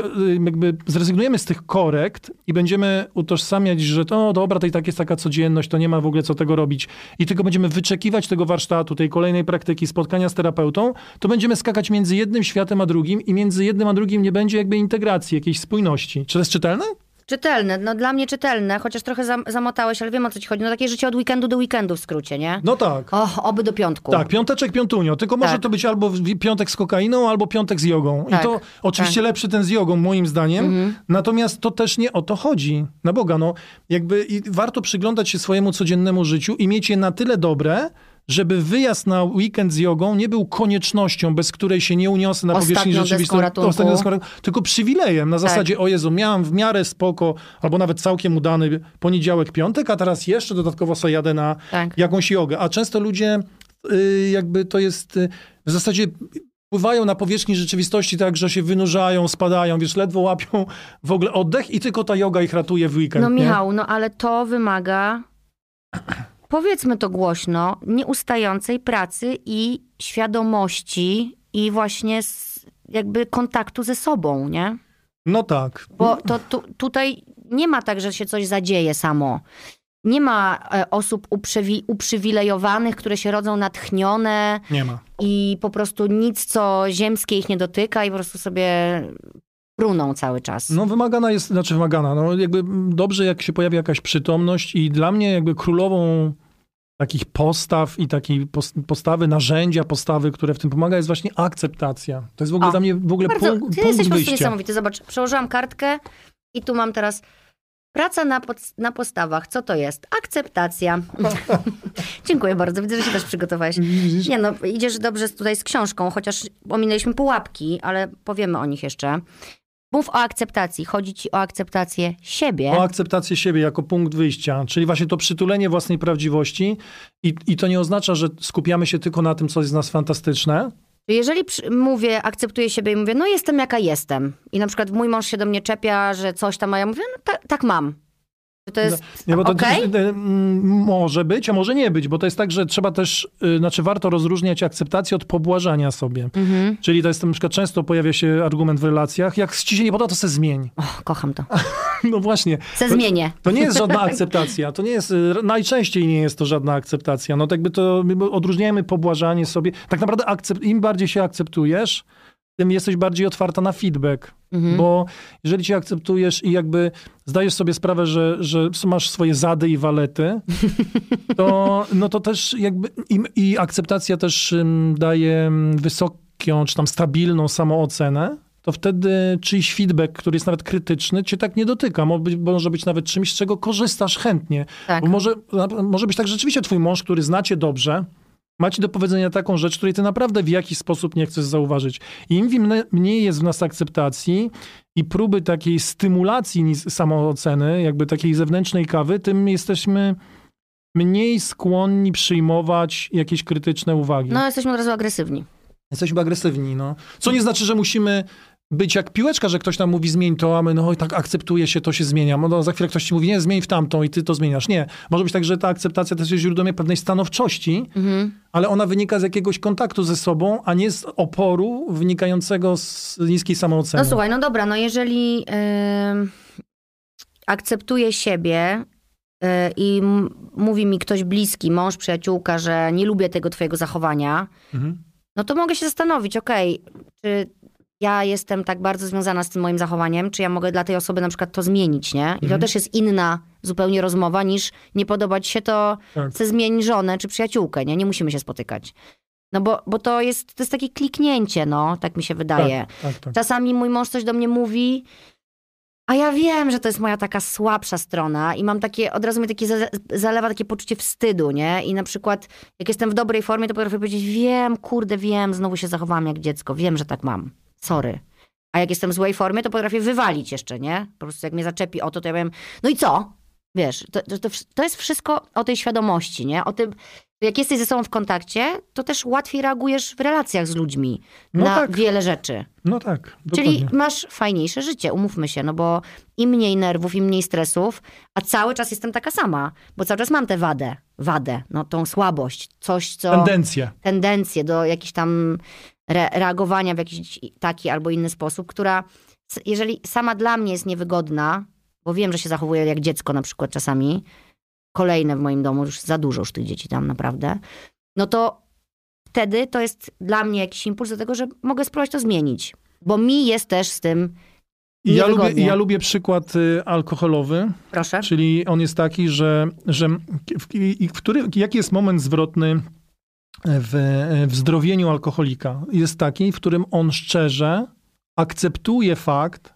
jakby zrezygnujemy z tych korekt i będziemy utożsamiać, że to dobra, to i tak jest taka codzienność, to nie ma w ogóle co tego robić i tylko będziemy wyczekiwać tego warsztatu, tej kolejnej praktyki, spotkania z terapeutą, to będziemy skakać między jednym światem a drugim i między jednym a drugim nie będzie jakby integracji, jakiejś spójności. Czy to jest czytelne? Czytelne, no dla mnie czytelne, chociaż trochę zam zamotałeś, ale wiem o co ci chodzi. No takie życie od weekendu do weekendu w skrócie, nie? No tak. Och, oby do piątku. Tak, piąteczek, piątunio. Tylko tak. może to być albo piątek z kokainą, albo piątek z jogą. Tak. I to oczywiście tak. lepszy ten z jogą, moim zdaniem. Mhm. Natomiast to też nie o to chodzi. Na Boga, no jakby i warto przyglądać się swojemu codziennemu życiu i mieć je na tyle dobre, żeby wyjazd na weekend z jogą nie był koniecznością, bez której się nie uniosę na powierzchni rzeczywistości, tylko przywilejem. Na zasadzie, tak. o Jezu, miałam w miarę spoko, albo nawet całkiem udany poniedziałek, piątek, a teraz jeszcze dodatkowo sobie jadę na tak. jakąś jogę. A często ludzie y, jakby to jest y, w zasadzie... pływają na powierzchni rzeczywistości tak, że się wynurzają, spadają, wiesz, ledwo łapią w ogóle oddech i tylko ta joga ich ratuje w weekend. No Michał, nie? no ale to wymaga... Powiedzmy to głośno, nieustającej pracy i świadomości i właśnie z, jakby kontaktu ze sobą, nie? No tak. Bo to tu, tutaj nie ma tak, że się coś zadzieje samo. Nie ma osób uprzywi uprzywilejowanych, które się rodzą natchnione. Nie ma. I po prostu nic, co ziemskie ich nie dotyka i po prostu sobie... runą cały czas. No wymagana jest, znaczy wymagana, no jakby dobrze jak się pojawia jakaś przytomność i dla mnie jakby królową takich postaw i takiej postawy, narzędzia, postawy, które w tym pomaga jest właśnie akceptacja. To jest w ogóle o, dla mnie w ogóle bardzo, punkt wyjścia. Ty jesteś po prostu niesamowity. Zobacz, przełożyłam kartkę i tu mam teraz praca na, pod, na postawach. Co to jest? Akceptacja. Dziękuję bardzo. Widzę, że się też przygotowałeś. Nie no, idziesz dobrze tutaj z książką, chociaż ominęliśmy pułapki, ale powiemy o nich jeszcze. Mów o akceptacji. Chodzi ci o akceptację siebie. O akceptację siebie jako punkt wyjścia, czyli właśnie to przytulenie własnej prawdziwości i, i to nie oznacza, że skupiamy się tylko na tym, co jest z nas fantastyczne. Jeżeli przy, mówię, akceptuję siebie i mówię, no jestem jaka jestem i na przykład mój mąż się do mnie czepia, że coś tam, a ja mówię, no ta, tak mam. To jest nie, bo to okay? też, y, może być, a może nie być, bo to jest tak, że trzeba też, y, znaczy warto rozróżniać akceptację od pobłażania sobie. Mm-hmm. Czyli to jest na przykład często pojawia się argument w relacjach, jak ci się nie podoba, to se zmień. Och, kocham to. No właśnie. Se to, zmienię. To nie jest żadna akceptacja, to nie jest, najczęściej nie jest to żadna akceptacja. No tak by to, odróżniajmy pobłażanie sobie. Tak naprawdę akcept, im bardziej się akceptujesz, tym jesteś bardziej otwarta na feedback. Mhm. Bo jeżeli cię akceptujesz i jakby zdajesz sobie sprawę, że, że masz swoje zady i walety, to, no to też jakby i, i akceptacja też daje wysoką czy tam stabilną samoocenę, to wtedy czyjś feedback, który jest nawet krytyczny, cię tak nie dotyka. Może być, może być nawet czymś, z czego korzystasz chętnie. Tak. Bo może, może być tak, że rzeczywiście twój mąż, który zna cię dobrze, ma ci do powiedzenia taką rzecz, której ty naprawdę w jakiś sposób nie chcesz zauważyć. I im mniej jest w nas akceptacji i próby takiej stymulacji samooceny, jakby takiej zewnętrznej kawy, tym jesteśmy mniej skłonni przyjmować jakieś krytyczne uwagi. No, jesteśmy od razu agresywni. Jesteśmy agresywni, no. Co nie znaczy, że musimy być jak piłeczka, że ktoś nam mówi zmień to, a my no i tak akceptuje się, to się zmienia. No, za chwilę ktoś ci mówi nie, zmień w tamtą i ty to zmieniasz. Nie. Może być tak, że ta akceptacja też jest źródłem pewnej stanowczości, mhm. ale ona wynika z jakiegoś kontaktu ze sobą, a nie z oporu wynikającego z niskiej samooceny. No słuchaj, no dobra, no jeżeli yy, akceptuję siebie yy, i mówi mi ktoś bliski, mąż, przyjaciółka, że nie lubię tego twojego zachowania, mhm. no to mogę się zastanowić, okej, okay, czy ja jestem tak bardzo związana z tym moim zachowaniem, czy ja mogę dla tej osoby na przykład to zmienić, nie? I to mhm. też jest inna zupełnie rozmowa niż nie podoba ci się to, tak. chcę zmienić żonę czy przyjaciółkę, nie? Nie musimy się spotykać. No bo, bo to, jest, to jest takie kliknięcie, no, tak mi się wydaje. Tak, tak, tak. Czasami mój mąż coś do mnie mówi, a ja wiem, że to jest moja taka słabsza strona i mam takie, od razu mnie takie zalewa takie poczucie wstydu, nie? I na przykład jak jestem w dobrej formie, to potrafię powiedzieć, wiem, kurde, wiem, znowu się zachowałam jak dziecko, wiem, że tak mam. Sorry. A jak jestem w złej formie, to potrafię wywalić jeszcze, nie? Po prostu jak mnie zaczepi o to, to ja powiem, no i co? Wiesz, to, to, to jest wszystko o tej świadomości, nie? O tym, jak jesteś ze sobą w kontakcie, to też łatwiej reagujesz w relacjach z ludźmi no na tak. wiele rzeczy. No tak, dokładnie. Czyli masz fajniejsze życie, umówmy się, no bo im mniej nerwów, im mniej stresów, a cały czas jestem taka sama, bo cały czas mam tę wadę, wadę, no tą słabość, coś co... Tendencję. Tendencję do jakichś tam... Re- reagowania w jakiś taki albo inny sposób, która jeżeli sama dla mnie jest niewygodna, bo wiem, że się zachowuje jak dziecko na przykład czasami, kolejne w moim domu, już za dużo już tych dzieci tam naprawdę, no to wtedy to jest dla mnie jakiś impuls do tego, że mogę spróbować to zmienić. Bo mi jest też z tym ja lubię, ja lubię przykład y, alkoholowy. Proszę. Czyli on jest taki, że, że w, i, który, jaki jest moment zwrotny w, w zdrowieniu alkoholika jest taki, w którym on szczerze akceptuje fakt,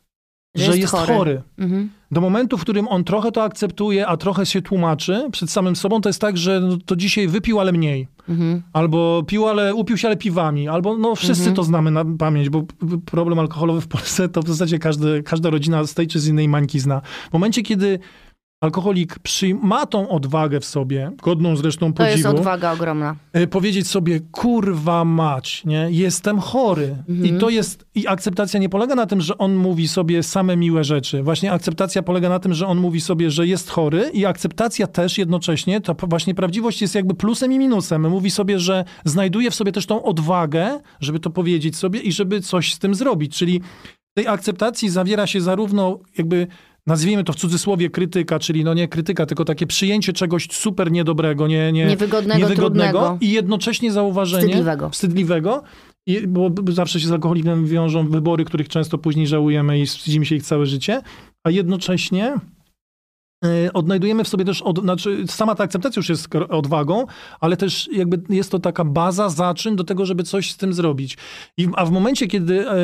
że, że jest, jest chory. chory. Mhm. Do momentu, w którym on trochę to akceptuje, a trochę się tłumaczy przed samym sobą, to jest tak, że no, to dzisiaj wypił, ale mniej. Mhm. Albo pił, ale upił się, ale piwami. Albo no wszyscy mhm. to znamy na pamięć, bo problem alkoholowy w Polsce to w zasadzie każdy, każda rodzina z tej czy z innej mańki zna. W momencie, kiedy alkoholik ma tą odwagę w sobie, godną zresztą podziwu. To jest odwaga ogromna. Powiedzieć sobie, kurwa mać, nie? Jestem chory. Mhm. I to jest, i akceptacja nie polega na tym, że on mówi sobie same miłe rzeczy. Właśnie akceptacja polega na tym, że on mówi sobie, że jest chory i akceptacja też jednocześnie, ta właśnie prawdziwość jest jakby plusem i minusem. Mówi sobie, że znajduje w sobie też tą odwagę, żeby to powiedzieć sobie i żeby coś z tym zrobić. Czyli w tej akceptacji zawiera się zarówno jakby nazwijmy to w cudzysłowie krytyka, czyli no nie krytyka, tylko takie przyjęcie czegoś super niedobrego, nie, nie, niewygodnego, niewygodnego trudnego, i jednocześnie zauważenie wstydliwego. wstydliwego i, bo zawsze się z alkoholikiem wiążą wybory, których często później żałujemy i wstydzimy się ich całe życie, a jednocześnie y, odnajdujemy w sobie też, od, znaczy sama ta akceptacja już jest odwagą, ale też jakby jest to taka baza, zaczyn do tego, żeby coś z tym zrobić. I, a w momencie, kiedy y,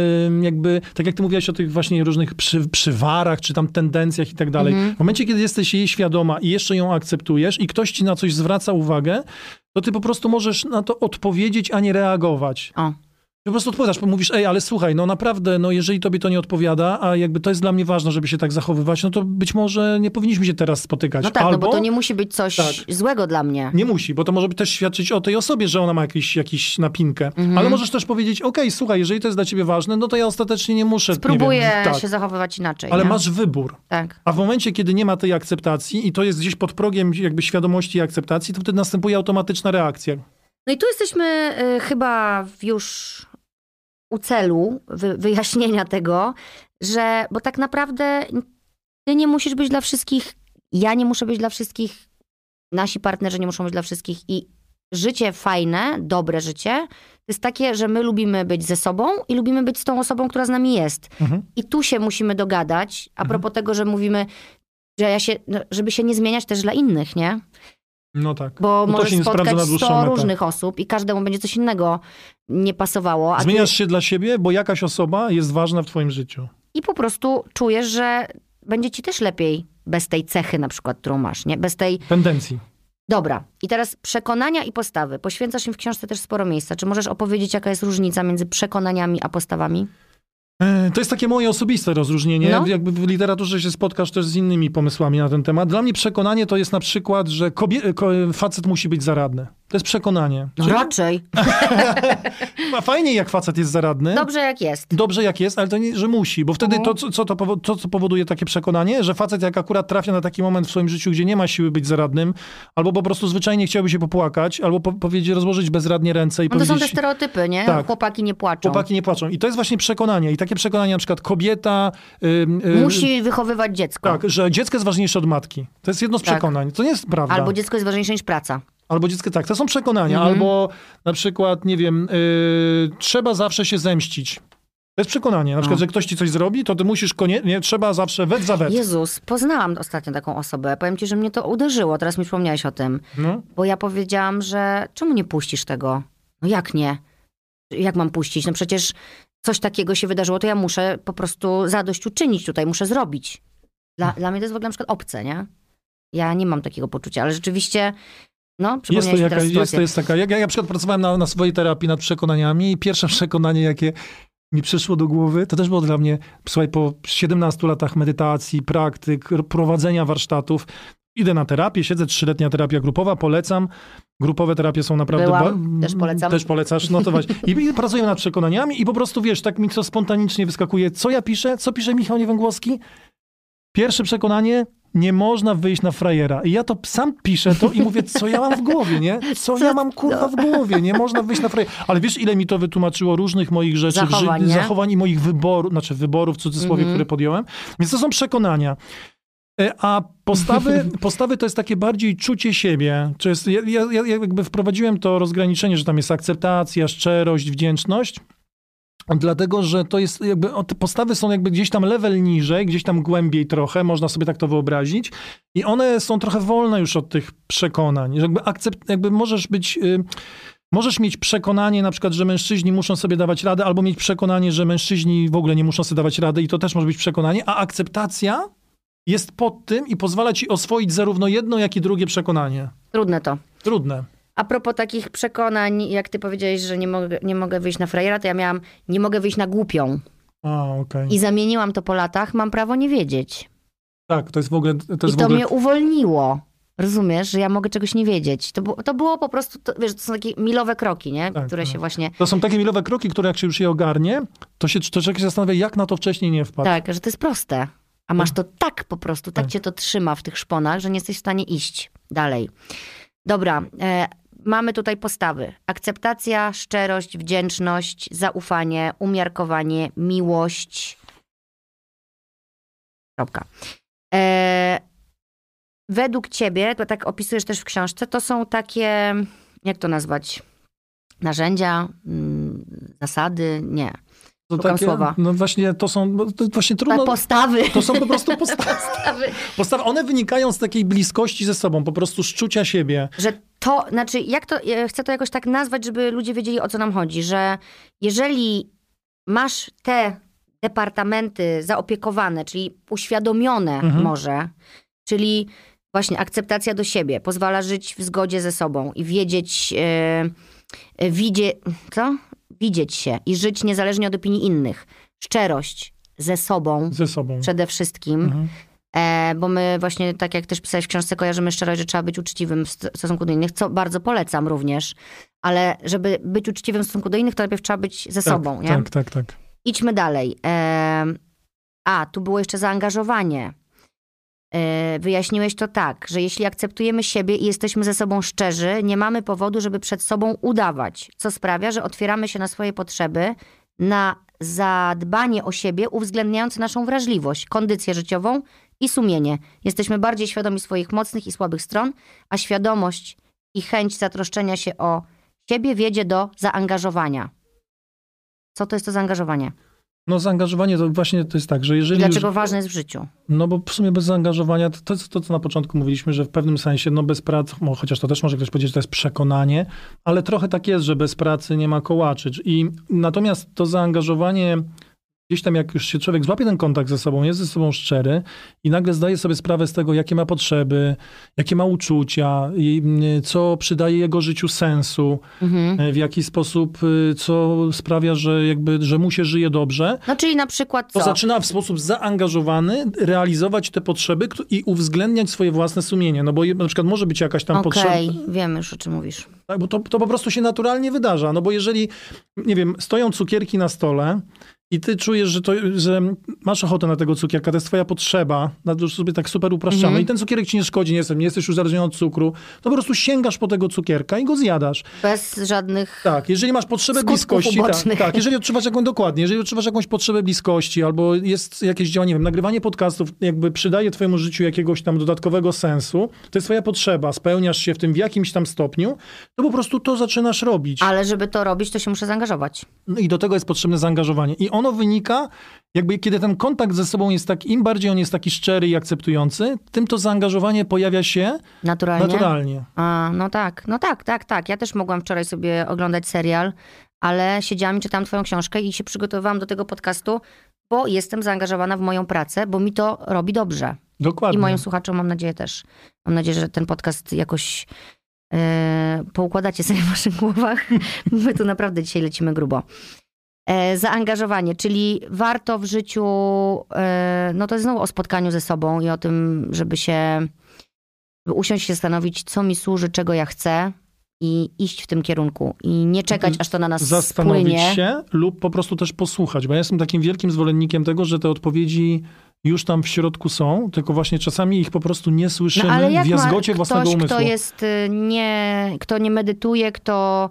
jakby, tak jak ty mówiłaś o tych właśnie różnych przy, przywarach, czy tam tendencjach i tak dalej, w momencie, kiedy jesteś jej świadoma i jeszcze ją akceptujesz i ktoś ci na coś zwraca uwagę, to ty po prostu możesz na to odpowiedzieć, a nie reagować. O. Po prostu odpowiadasz, bo mówisz, ej, ale słuchaj, no naprawdę, no jeżeli tobie to nie odpowiada, a jakby to jest dla mnie ważne, żeby się tak zachowywać, no to być może nie powinniśmy się teraz spotykać. No tak, albo, no bo to nie musi być coś tak, złego dla mnie. Nie musi, bo to może też świadczyć o tej osobie, że ona ma jakiś, jakiś napinkę. Mhm. Ale możesz też powiedzieć, okej, okay, słuchaj, jeżeli to jest dla ciebie ważne, no to ja ostatecznie nie muszę. Spróbuję nie wiem, tak, się zachowywać inaczej. Ale nie? Masz wybór. Tak. A w momencie, kiedy nie ma tej akceptacji i to jest gdzieś pod progiem jakby świadomości i akceptacji, to wtedy następuje automatyczna reakcja. No i tu jesteśmy y, chyba już u celu wy, wyjaśnienia tego, że, bo tak naprawdę ty nie musisz być dla wszystkich, ja nie muszę być dla wszystkich, nasi partnerzy nie muszą być dla wszystkich i życie fajne, dobre życie jest takie, że my lubimy być ze sobą i lubimy być z tą osobą, która z nami jest. Mhm. I tu się musimy dogadać, a propos mhm. tego, że mówimy, że ja się, żeby się nie zmieniać też dla innych, nie? No tak. Bo no możesz spotkać sto różnych osób i każdemu będzie coś innego nie pasowało. A zmieniasz ty... się dla siebie, bo jakaś osoba jest ważna w twoim życiu. I po prostu czujesz, że będzie ci też lepiej bez tej cechy na przykład, którą masz, nie? Bez tej... tendencji. Dobra. I teraz przekonania i postawy. Poświęcasz im w książce też sporo miejsca. Czy możesz opowiedzieć, jaka jest różnica między przekonaniami a postawami? To jest takie moje osobiste rozróżnienie. No. Jakby w literaturze się spotkasz też z innymi pomysłami na ten temat. Dla mnie przekonanie to jest na przykład, że kobie- ko- facet musi być zaradny. To jest przekonanie. No czyli... raczej. A fajnie, jak facet jest zaradny. Dobrze, jak jest. Dobrze, jak jest, ale to nie, że musi. Bo wtedy to co, co to, powo- to, co powoduje takie przekonanie, że facet jak akurat trafia na taki moment w swoim życiu, gdzie nie ma siły być zaradnym, albo po prostu zwyczajnie chciałby się popłakać, albo po- powiedzieć, rozłożyć bezradnie ręce i no powiedzieć... No to są te stereotypy, nie? Tak. Chłopaki nie płaczą. Chłopaki nie płaczą. I to jest właśnie przekonanie. I takie przekonanie, na przykład kobieta... Yy, yy, musi wychowywać dziecko. Tak, że dziecko jest ważniejsze od matki. To jest jedno z tak. przekonań. To nie jest prawda. Albo dziecko jest ważniejsze niż praca. Albo dziecko, tak, to są przekonania. Mhm. Albo na przykład, nie wiem, yy, trzeba zawsze się zemścić. To jest przekonanie. Na przykład, no. że ktoś ci coś zrobi, to ty musisz koniecznie, trzeba zawsze wet za wet. Jezus, poznałam ostatnio taką osobę. Powiem ci, że mnie to uderzyło. Teraz mi wspomniałeś o tym. No. Bo ja powiedziałam, że czemu nie puścisz tego? No jak nie? Jak mam puścić? No przecież coś takiego się wydarzyło, to ja muszę po prostu zadośćuczynić tutaj, muszę zrobić. Dla, no. dla mnie to jest w ogóle na przykład obce, nie? Ja nie mam takiego poczucia, ale rzeczywiście... No, jest to, jaka, jest to jest taka. Jak ja na przykład pracowałem na, na swojej terapii nad przekonaniami i pierwsze przekonanie, jakie mi przyszło do głowy, to też było dla mnie, słuchaj, po siedemnastu latach medytacji, praktyk, prowadzenia warsztatów, idę na terapię, siedzę, trzyletnia terapia grupowa, polecam. Grupowe terapie są naprawdę... Byłam, ba- też polecam. Też polecasz, no to właśnie. I, I pracuję nad przekonaniami i po prostu, wiesz, tak mi to spontanicznie wyskakuje, co ja piszę, co pisze Michał Niewęgłowski. Pierwsze przekonanie... Nie można wyjść na frajera. I ja to sam piszę to i mówię, co ja mam w głowie, nie? Co ja mam, kurwa, w głowie? Nie można wyjść na frajera. Ale wiesz, ile mi to wytłumaczyło różnych moich rzeczy, zachowań, ży- zachowań i moich wyborów, znaczy wyborów w cudzysłowie, mm-hmm. które podjąłem. Więc to są przekonania. A postawy, postawy to jest takie bardziej czucie siebie. To jest, ja, ja, ja jakby wprowadziłem to rozgraniczenie, że tam jest akceptacja, szczerość, wdzięczność. Dlatego, że to jest jakby, te postawy są jakby gdzieś tam level niżej, gdzieś tam głębiej trochę, można sobie tak to wyobrazić. I one są trochę wolne już od tych przekonań. Jakby, akcept, jakby możesz być, y, możesz mieć przekonanie na przykład, że mężczyźni muszą sobie dawać radę, albo mieć przekonanie, że mężczyźni w ogóle nie muszą sobie dawać rady i to też może być przekonanie, a akceptacja jest pod tym i pozwala ci oswoić zarówno jedno, jak i drugie przekonanie. Trudne to. Trudne. A propos takich przekonań, jak ty powiedziałeś, że nie mogę, nie mogę wyjść na frajera, to ja miałam, nie mogę wyjść na głupią. A, okej. I zamieniłam to po latach, mam prawo nie wiedzieć. Tak, to jest w ogóle... To jest I to w ogóle... mnie uwolniło. Rozumiesz, że ja mogę czegoś nie wiedzieć. To, bu- to było po prostu, to, wiesz, to są takie milowe kroki, nie? Tak, które tak. się właśnie... To są takie milowe kroki, które jak się już je ogarnie, to się to człowiek się zastanawia, jak na to wcześniej nie wpadł. Tak, że to jest proste. A masz to tak po prostu, tak, tak cię to trzyma w tych szponach, że nie jesteś w stanie iść dalej. Dobra, e- mamy tutaj postawy. Akceptacja, szczerość, wdzięczność, zaufanie, umiarkowanie, miłość. Kropka. Eee, według ciebie, to tak opisujesz też w książce, to są takie, jak to nazwać, narzędzia, mm, zasady, nie. To takie, słowa. No właśnie to są to właśnie trudno. Postawy. To są po prostu postawy. postawy. Postawy. One wynikają z takiej bliskości ze sobą, po prostu z czucia siebie. Że to, znaczy jak to, chcę to jakoś tak nazwać, żeby ludzie wiedzieli, o co nam chodzi, że jeżeli masz te departamenty zaopiekowane, czyli uświadomione mhm. może, czyli właśnie akceptacja do siebie, pozwala żyć w zgodzie ze sobą i wiedzieć, yy, widzie, co? Widzieć się i żyć niezależnie od opinii innych. Szczerość ze sobą, ze sobą. Przede wszystkim. Mhm. E, bo my właśnie, tak jak też pisałeś w książce, kojarzymy szczerość, że trzeba być uczciwym w stosunku do innych, co bardzo polecam również. Ale żeby być uczciwym w stosunku do innych, to najpierw trzeba być ze tak, sobą. Nie? Tak, tak, tak. Idźmy dalej. E, a, tu było jeszcze zaangażowanie. E, wyjaśniłeś to tak, że jeśli akceptujemy siebie i jesteśmy ze sobą szczerzy, nie mamy powodu, żeby przed sobą udawać, co sprawia, że otwieramy się na swoje potrzeby, na zadbanie o siebie, uwzględniając naszą wrażliwość, kondycję życiową i sumienie. Jesteśmy bardziej świadomi swoich mocnych i słabych stron, a świadomość i chęć zatroszczenia się o Ciebie wiedzie do zaangażowania. Co to jest to zaangażowanie? No zaangażowanie to właśnie to jest tak, że jeżeli... I dlaczego już... ważne jest w życiu? No bo w sumie bez zaangażowania, to, to jest to, co na początku mówiliśmy, że w pewnym sensie, no bez pracy, no, chociaż to też może ktoś powiedzieć, że to jest przekonanie, ale trochę tak jest, że bez pracy nie ma kołaczy. I natomiast to zaangażowanie... Gdzieś tam jak już się człowiek złapie ten kontakt ze sobą, jest ze sobą szczery i nagle zdaje sobie sprawę z tego, jakie ma potrzeby, jakie ma uczucia, co przydaje jego życiu sensu, mhm. w jaki sposób, co sprawia, że jakby, że mu się żyje dobrze. No czyli na przykład co? To zaczyna w sposób zaangażowany realizować te potrzeby i uwzględniać swoje własne sumienie. No bo na przykład może być jakaś tam okay, potrzeba... Okej, wiemy już o czym mówisz. Tak, bo to, to po prostu się naturalnie wydarza. No bo jeżeli, nie wiem, stoją cukierki na stole... I ty czujesz, że, to, że masz ochotę na tego cukierka, to jest twoja potrzeba, już sobie tak super upraszczamy. Mhm. I ten cukierek ci nie szkodzi, nie, nie jesteś uzależniony od cukru. No po prostu sięgasz po tego cukierka i go zjadasz. Bez żadnych tak, jeżeli masz potrzebę bliskości, tak, tak, jeżeli odczuwasz jakąś, dokładnie, jeżeli odczuwasz jakąś potrzebę bliskości, albo jest jakieś działanie, nie wiem, nagrywanie podcastów jakby przydaje twojemu życiu jakiegoś tam dodatkowego sensu, to jest twoja potrzeba, spełniasz się w tym w jakimś tam stopniu, to po prostu to zaczynasz robić. Ale żeby to robić, to się muszę zaangażować. No i do tego jest potrzebne zaangażowanie. I on Ono wynika, jakby kiedy ten kontakt ze sobą jest tak, im bardziej on jest taki szczery i akceptujący, tym to zaangażowanie pojawia się naturalnie. naturalnie. A, no tak, no tak, tak, tak. Ja też mogłam wczoraj sobie oglądać serial, ale siedziałam i czytałam twoją książkę i się przygotowywałam do tego podcastu, bo jestem zaangażowana w moją pracę, bo mi to robi dobrze. Dokładnie. I moim słuchaczom mam nadzieję też. Mam nadzieję, że ten podcast jakoś yy, poukładacie sobie w waszych głowach. My tu naprawdę dzisiaj lecimy grubo. E, zaangażowanie, czyli warto w życiu, e, no to jest znowu o spotkaniu ze sobą i o tym, żeby się, żeby usiąść się zastanowić, co mi służy, czego ja chcę i iść w tym kierunku i nie czekać, aż to na nas Zastanowić spłynie. Zastanowić się lub po prostu też posłuchać, bo ja jestem takim wielkim zwolennikiem tego, że te odpowiedzi już tam w środku są, tylko właśnie czasami ich po prostu nie słyszymy no, ale jak w jazgocie ma ktoś, własnego umysłu. Kto jest, nie, kto nie medytuje, kto...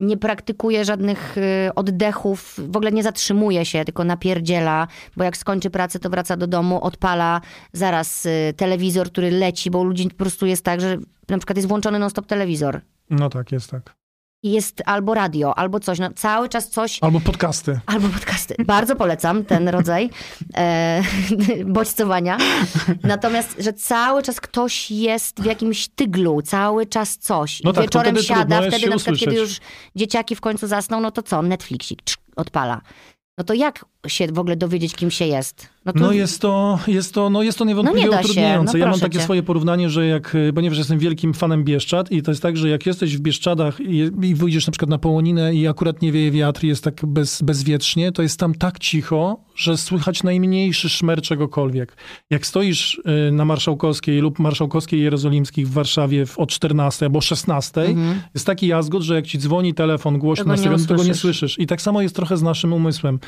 nie praktykuje żadnych oddechów, w ogóle nie zatrzymuje się, tylko napierdziela, bo jak skończy pracę, to wraca do domu, odpala zaraz telewizor, który leci, bo u ludzi po prostu jest tak, że na przykład jest włączony non-stop telewizor. No tak, jest tak. Jest albo radio, albo coś, no, cały czas coś. Albo podcasty. Albo podcasty. Bardzo polecam ten rodzaj e, bodźcowania. Natomiast, że cały czas ktoś jest w jakimś tyglu, cały czas coś. No tak, wieczorem wtedy siada, trudno, wtedy na przykład, usłyszeć. Kiedy już dzieciaki w końcu zasną, no to co? Netflixik odpala. No to jak się w ogóle dowiedzieć, kim się jest? No, to... no jest to, jest to, no jest to niewątpliwie no nie utrudniające. No ja mam takie cię. swoje porównanie, że jak, ponieważ jestem wielkim fanem Bieszczad i to jest tak, że jak jesteś w Bieszczadach i, i wyjdziesz na przykład na Połoninę i akurat nie wieje wiatr, jest tak bez, bezwiecznie, to jest tam tak cicho, że słychać najmniejszy szmer czegokolwiek. Jak stoisz na Marszałkowskiej lub Marszałkowskiej Jerozolimskiej w Warszawie w, od czternastej albo szesnastej, mhm. jest taki jazgot, że jak ci dzwoni telefon głośno, tego na serio, tego nie słyszysz. I tak samo jest trochę z naszym umysłem.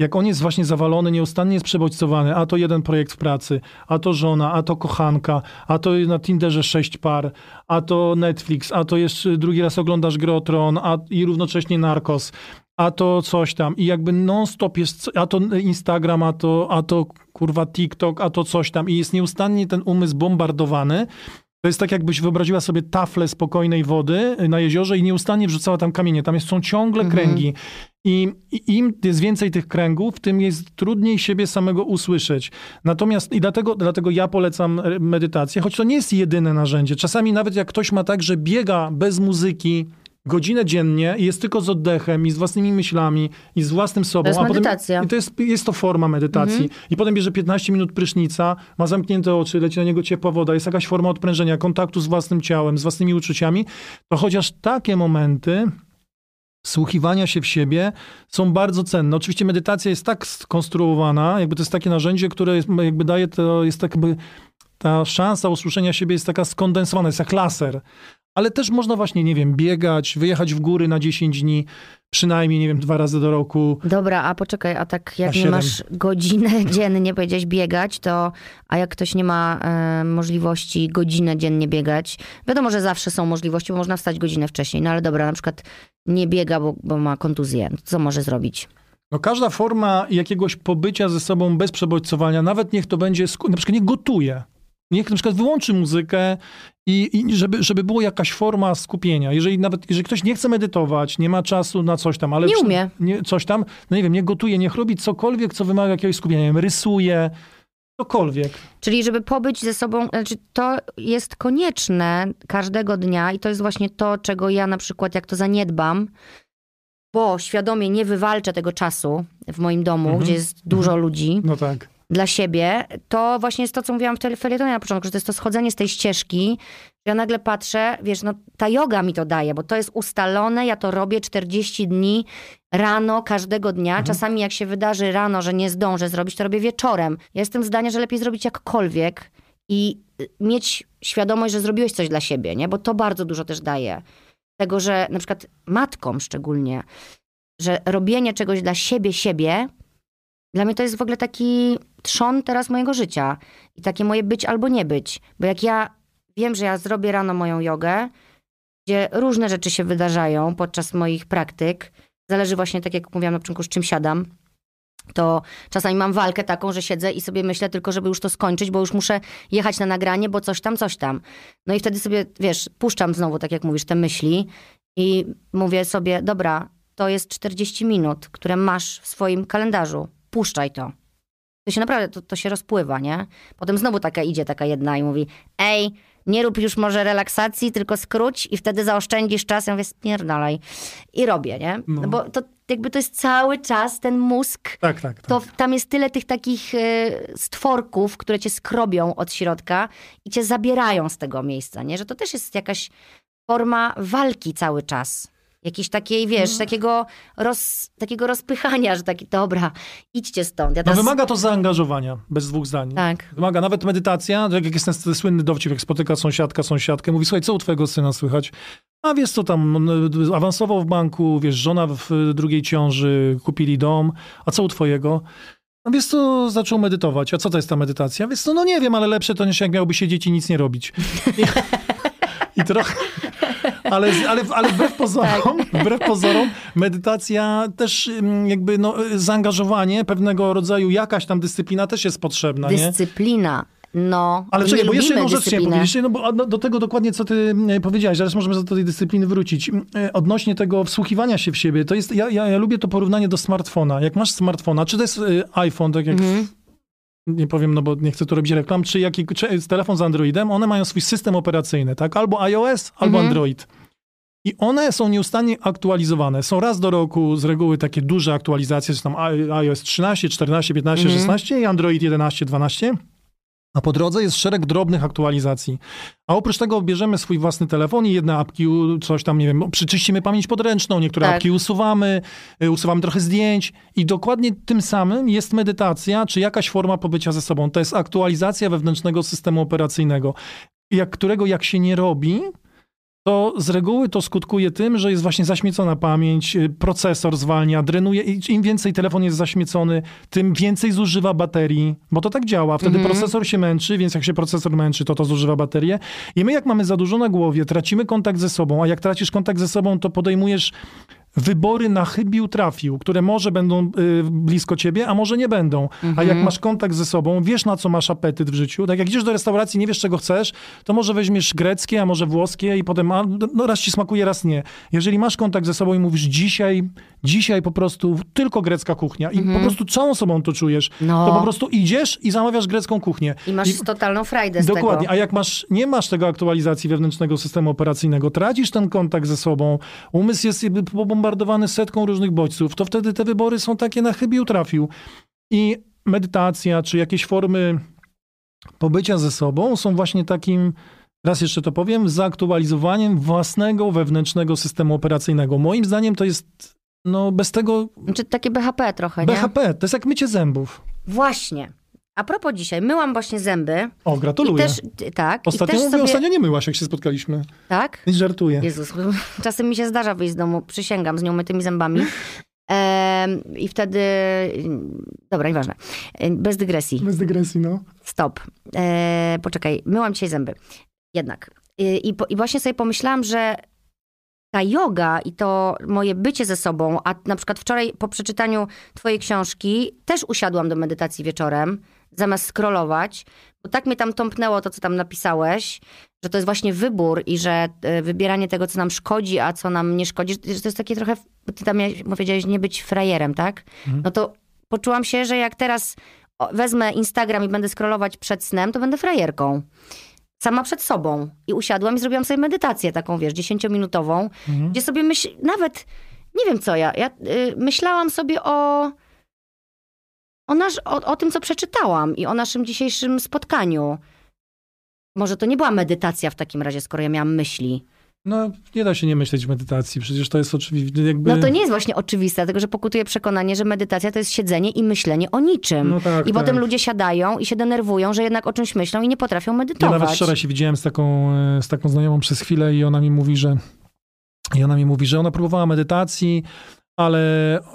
Jak on jest właśnie zawalony, nieustannie jest przebodźcowany, a to jeden projekt w pracy, a to żona, a to kochanka, a to na Tinderze sześć par, a to Netflix, a to jeszcze drugi raz oglądasz Grę o Tron, a i równocześnie Narcos, a to coś tam. I jakby non-stop jest, a to Instagram, a to, a to kurwa TikTok, a to coś tam. I jest nieustannie ten umysł bombardowany. To jest tak, jakbyś wyobraziła sobie taflę spokojnej wody na jeziorze i nieustannie wrzucała tam kamienie. Tam jest, są ciągle mhm. kręgi. I, I im jest więcej tych kręgów, tym jest trudniej siebie samego usłyszeć. Natomiast i dlatego, dlatego ja polecam medytację, choć to nie jest jedyne narzędzie. Czasami nawet jak ktoś ma tak, że biega bez muzyki godzinę dziennie i jest tylko z oddechem i z własnymi myślami i z własnym sobą. To jest a medytacja. Potem, i to jest, jest to forma medytacji. Mhm. I potem bierze piętnaście minut prysznica, ma zamknięte oczy, leci na niego ciepła woda, jest jakaś forma odprężenia, kontaktu z własnym ciałem, z własnymi uczuciami. To chociaż takie momenty wsłuchiwania się w siebie są bardzo cenne. Oczywiście medytacja jest tak skonstruowana, jakby to jest takie narzędzie, które jest, jakby daje, to jest tak jakby ta szansa usłyszenia siebie jest taka skondensowana, jest jak laser. Ale też można właśnie, nie wiem, biegać, wyjechać w góry na dziesięć dni, przynajmniej, nie wiem, dwa razy do roku. Dobra, a poczekaj, a tak jak nie masz godzinę dziennie, powiedziałeś, biegać, to a jak ktoś nie ma y, możliwości godzinę dziennie biegać, wiadomo, że zawsze są możliwości, bo można wstać godzinę wcześniej, no ale dobra, na przykład nie biega, bo, bo ma kontuzję, co może zrobić? No każda forma jakiegoś pobycia ze sobą bez przebodźcowania, nawet niech to będzie, na przykład nie gotuje. Niech na przykład wyłączy muzykę i, i żeby, żeby była jakaś forma skupienia. Jeżeli nawet, jeżeli ktoś nie chce medytować, nie ma czasu na coś tam, ale... Nie umie. Nie, coś tam, no nie wiem, niech gotuje, niech robi cokolwiek, co wymaga jakiegoś skupienia. Nie wiem, rysuje, cokolwiek. Czyli żeby pobyć ze sobą, znaczy to jest konieczne każdego dnia i to jest właśnie to, czego ja na przykład, jak to zaniedbam, bo świadomie nie wywalczę tego czasu w moim domu, mhm. gdzie jest dużo mhm. ludzi. No tak. Dla siebie, to właśnie jest to, co mówiłam w felietonie na początku, że to jest to schodzenie z tej ścieżki, że ja nagle patrzę, wiesz, no ta joga mi to daje, bo to jest ustalone, ja to robię czterdzieści dni rano, każdego dnia. Mhm. Czasami jak się wydarzy rano, że nie zdążę zrobić, to robię wieczorem. Ja jestem zdania, że lepiej zrobić jakkolwiek i mieć świadomość, że zrobiłeś coś dla siebie, nie? Bo to bardzo dużo też daje. Tego, że na przykład matkom szczególnie, że robienie czegoś dla siebie, siebie, dla mnie to jest w ogóle taki trzon teraz mojego życia. I takie moje być albo nie być. Bo jak ja wiem, że ja zrobię rano moją jogę, gdzie różne rzeczy się wydarzają podczas moich praktyk. Zależy właśnie, tak jak mówiłam na początku, z czym siadam. To czasami mam walkę taką, że siedzę i sobie myślę tylko, żeby już to skończyć, bo już muszę jechać na nagranie, bo coś tam, coś tam. No i wtedy sobie, wiesz, puszczam znowu, tak jak mówisz, te myśli. I mówię sobie, dobra, to jest czterdzieści minut, które masz w swoim kalendarzu. Puszczaj to. To się naprawdę, to, to się rozpływa, nie? Potem znowu taka idzie, taka jedna i mówi, ej, nie rób już może relaksacji, tylko skróć i wtedy zaoszczędzisz czas. Ja mówię, spierdalaj. I robię, nie? No. No bo to jakby to jest cały czas ten mózg. Tak, tak, tak. To tam jest tyle tych takich y, stworków, które cię skrobią od środka i cię zabierają z tego miejsca, nie? Że to też jest jakaś forma walki cały czas. Jakiejś takiej, wiesz, no. takiego, roz, takiego rozpychania, że taki, dobra, idźcie stąd. Ja teraz... No wymaga to zaangażowania, bez dwóch zdań. Tak. Wymaga nawet medytacja, jak jest ten słynny dowcip, jak spotyka sąsiadka, sąsiadkę, mówi, słuchaj, co u twojego syna słychać? A wiesz co tam, awansował w banku, wiesz, żona w drugiej ciąży, kupili dom, a co u twojego? A wiesz co, zaczął medytować, a co to jest ta medytacja? Wiesz co, no nie wiem, ale lepsze to niż jak miałby siedzieć i nic nie robić. I, i trochę... Ale, ale, ale wbrew pozorom, tak. wbrew pozorom, medytacja też jakby no, zaangażowanie pewnego rodzaju, jakaś tam dyscyplina też jest potrzebna. Dyscyplina. Nie? No, ale czekaj, bo jeszcze jedną rzecz chciałem powiedzieć, no bo do tego dokładnie, co ty powiedziałaś, zaraz możemy do tej dyscypliny wrócić. Odnośnie tego wsłuchiwania się w siebie, to jest, ja, ja, ja lubię to porównanie do smartfona. Jak masz smartfona, czy to jest iPhone, tak jak... Mm. Nie powiem, no bo nie chcę tu robić reklam, czy, jaki, czy telefon z Androidem, one mają swój system operacyjny, tak? Albo iOS, albo mhm. Android. I one są nieustannie aktualizowane. Są raz do roku z reguły takie duże aktualizacje, czy tam iOS trzynaście, czternaście, piętnaście, mhm. szesnaście i Android jedenaście, dwanaście. A po drodze jest szereg drobnych aktualizacji. A oprócz tego bierzemy swój własny telefon i jedne apki, coś tam, nie wiem, przyczyścimy pamięć podręczną, niektóre tak. apki usuwamy, usuwamy trochę zdjęć i dokładnie tym samym jest medytacja, czy jakaś forma pobycia ze sobą. To jest aktualizacja wewnętrznego systemu operacyjnego, jak, którego jak się nie robi, to z reguły to skutkuje tym, że jest właśnie zaśmiecona pamięć, procesor zwalnia, drenuje. Im więcej telefon jest zaśmiecony, tym więcej zużywa baterii, bo to tak działa. Wtedy mm-hmm. procesor się męczy, więc jak się procesor męczy, to to zużywa baterię. I my jak mamy za dużo na głowie, tracimy kontakt ze sobą, a jak tracisz kontakt ze sobą, to podejmujesz wybory na chybił trafił, które może będą y, blisko ciebie, a może nie będą. Mhm. A jak masz kontakt ze sobą, wiesz na co masz apetyt w życiu. Tak jak idziesz do restauracji, nie wiesz czego chcesz, to może weźmiesz greckie, a może włoskie i potem a, no, raz ci smakuje, raz nie. Jeżeli masz kontakt ze sobą i mówisz dzisiaj, dzisiaj po prostu tylko grecka kuchnia i mhm. po prostu całą sobą to czujesz, no. to po prostu idziesz i zamawiasz grecką kuchnię. I masz I, totalną frajdę z dokładnie. tego. Dokładnie. A jak masz, nie masz tego aktualizacji wewnętrznego systemu operacyjnego, tracisz ten kontakt ze sobą, umysł jest bo bombardowany setką różnych bodźców, to wtedy te wybory są takie na chybił trafił. I medytacja, czy jakieś formy pobycia ze sobą są właśnie takim, raz jeszcze to powiem, zaktualizowaniem własnego wewnętrznego systemu operacyjnego. Moim zdaniem to jest, no bez tego... Znaczy takie B H P trochę, B H P, nie? B H P, to jest jak mycie zębów. Właśnie. A propos dzisiaj, myłam właśnie zęby. O, gratuluję. I też, tak. Ostatnio, i też mówię, sobie... ostatnio nie myłaś, jak się spotkaliśmy. Tak? I żartuję. Jezus, czasem mi się zdarza wyjść z domu, przysięgam, z nią mytymi zębami. Ehm, I wtedy... Dobra, nieważne. Bez dygresji. Bez dygresji, no. Stop. Ehm, poczekaj, myłam dzisiaj zęby. Jednak. I, po, I właśnie sobie pomyślałam, że ta joga i to moje bycie ze sobą, a na przykład wczoraj po przeczytaniu twojej książki też usiadłam do medytacji wieczorem. zamiast scrollować, bo tak mnie tam tąpnęło to, co tam napisałeś, że to jest właśnie wybór i że wybieranie tego, co nam szkodzi, a co nam nie szkodzi, że to jest takie trochę, ty tam powiedziałeś, nie być frajerem, tak? Mhm. No to poczułam się, że jak teraz wezmę Instagram i będę scrollować przed snem, to będę frajerką. Sama przed sobą. I usiadłam i zrobiłam sobie medytację taką, wiesz, dziesięciominutową, mhm. gdzie sobie myśl... Nawet, nie wiem co ja, ja yy, myślałam sobie o... O, nasz, o, o tym, co przeczytałam i o naszym dzisiejszym spotkaniu. Może to nie była medytacja w takim razie, skoro ja miałam myśli. No, nie da się nie myśleć w medytacji, przecież to jest oczywiste. Jakby... No to nie jest właśnie oczywiste, dlatego że pokutuje przekonanie, że medytacja to jest siedzenie i myślenie o niczym. No tak, I tak. Potem ludzie siadają i się denerwują, że jednak o czymś myślą i nie potrafią medytować. Ja nawet wczoraj się widziałem z taką, z taką znajomą przez chwilę i ona mi mówi, że i ona mi mówi, że ona próbowała medytacji, ale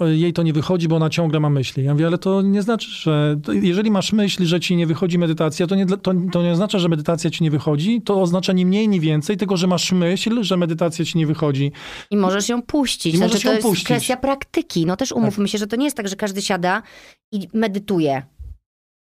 jej to nie wychodzi, bo ona ciągle ma myśli. Ja mówię, ale to nie znaczy, że... Jeżeli masz myśl, że ci nie wychodzi medytacja, to nie, to, to nie oznacza, że medytacja ci nie wychodzi. To oznacza ni mniej, ni więcej, tylko że masz myśl, że medytacja ci nie wychodzi. I możesz ją puścić. I znaczy, możesz to ją jest puścić. Kwestia praktyki. No też umówmy tak. się, że to nie jest tak, że każdy siada i medytuje.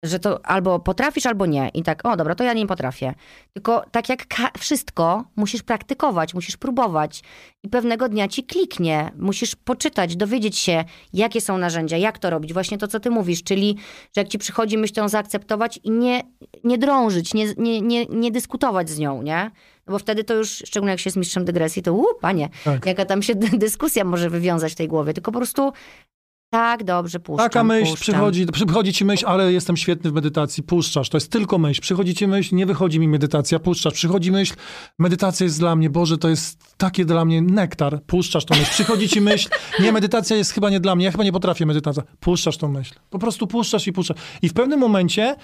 Że to albo potrafisz, albo nie. I tak, o dobra, to ja nie potrafię. Tylko tak jak ka- wszystko, musisz praktykować, musisz próbować. I pewnego dnia ci kliknie. Musisz poczytać, dowiedzieć się, jakie są narzędzia, jak to robić. Właśnie to, co ty mówisz, czyli, że jak ci przychodzi myśl, to ją zaakceptować i nie, nie drążyć, nie, nie, nie, nie dyskutować z nią, nie? No bo wtedy to już, szczególnie jak się jest mistrzem dygresji, to u, panie, tak. jaka tam się dyskusja może wywiązać w tej głowie. Tylko po prostu... Tak, dobrze, puszczam. Taka myśl, puszczam. Przychodzi, przychodzi ci myśl, ale jestem świetny w medytacji, puszczasz, to jest tylko myśl. Przychodzi ci myśl, nie wychodzi mi medytacja, puszczasz. Przychodzi myśl, medytacja jest dla mnie, Boże, to jest takie dla mnie nektar, puszczasz tą myśl. Przychodzi ci myśl, nie, medytacja jest chyba nie dla mnie, ja chyba nie potrafię medytacji, puszczasz tą myśl. Po prostu puszczasz i puszczasz. I w pewnym momencie...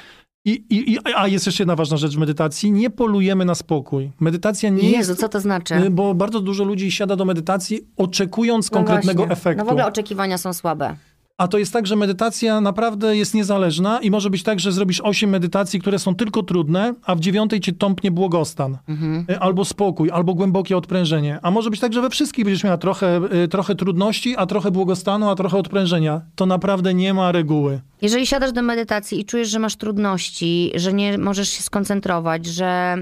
I, i, i, a jest jeszcze jedna ważna rzecz w medytacji. Nie polujemy na spokój. Medytacja nie Jezu, jest... co to znaczy? Bo bardzo dużo ludzi siada do medytacji oczekując no konkretnego właśnie. efektu. No w ogóle oczekiwania są słabe. A to jest tak, że medytacja naprawdę jest niezależna i może być tak, że zrobisz osiem medytacji, które są tylko trudne, a w dziewiątej cię tąpnie błogostan. Mhm. Albo spokój, albo głębokie odprężenie. A może być tak, że we wszystkich będziesz miała trochę, trochę trudności, a trochę błogostanu, a trochę odprężenia. To naprawdę nie ma reguły. Jeżeli siadasz do medytacji i czujesz, że masz trudności, że nie możesz się skoncentrować, że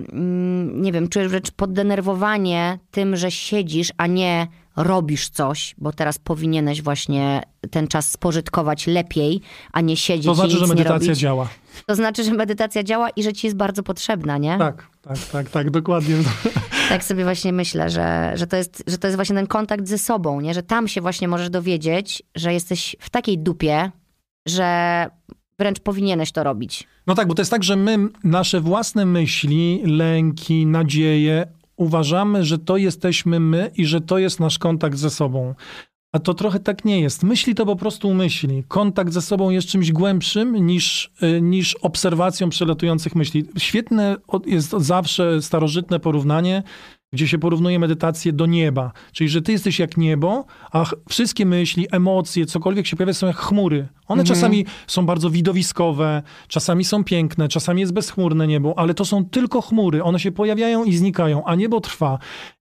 nie wiem, czujesz wręcz poddenerwowanie tym, że siedzisz, a nie... robisz coś, bo teraz powinieneś właśnie ten czas spożytkować lepiej, a nie siedzieć i nic nie robić. To znaczy, że medytacja działa. To znaczy, że medytacja działa i że ci jest bardzo potrzebna, nie? Tak, tak, tak, tak, dokładnie. Tak sobie właśnie myślę, że, że, to jest, że to jest właśnie ten kontakt ze sobą, nie? Że tam się właśnie możesz dowiedzieć, że jesteś w takiej dupie, że wręcz powinieneś to robić. No tak, bo to jest tak, że my nasze własne myśli, lęki, nadzieje, uważamy, że to jesteśmy my i że to jest nasz kontakt ze sobą. A to trochę tak nie jest. Myśli to po prostu myśli. Kontakt ze sobą jest czymś głębszym niż, niż obserwacją przelatujących myśli. Świetne jest zawsze starożytne porównanie, gdzie się porównuje medytację do nieba. Czyli, że ty jesteś jak niebo, a wszystkie myśli, emocje, cokolwiek się pojawia są jak chmury. One mhm. czasami są bardzo widowiskowe, czasami są piękne, czasami jest bezchmurne niebo, ale to są tylko chmury. One się pojawiają i znikają, a niebo trwa.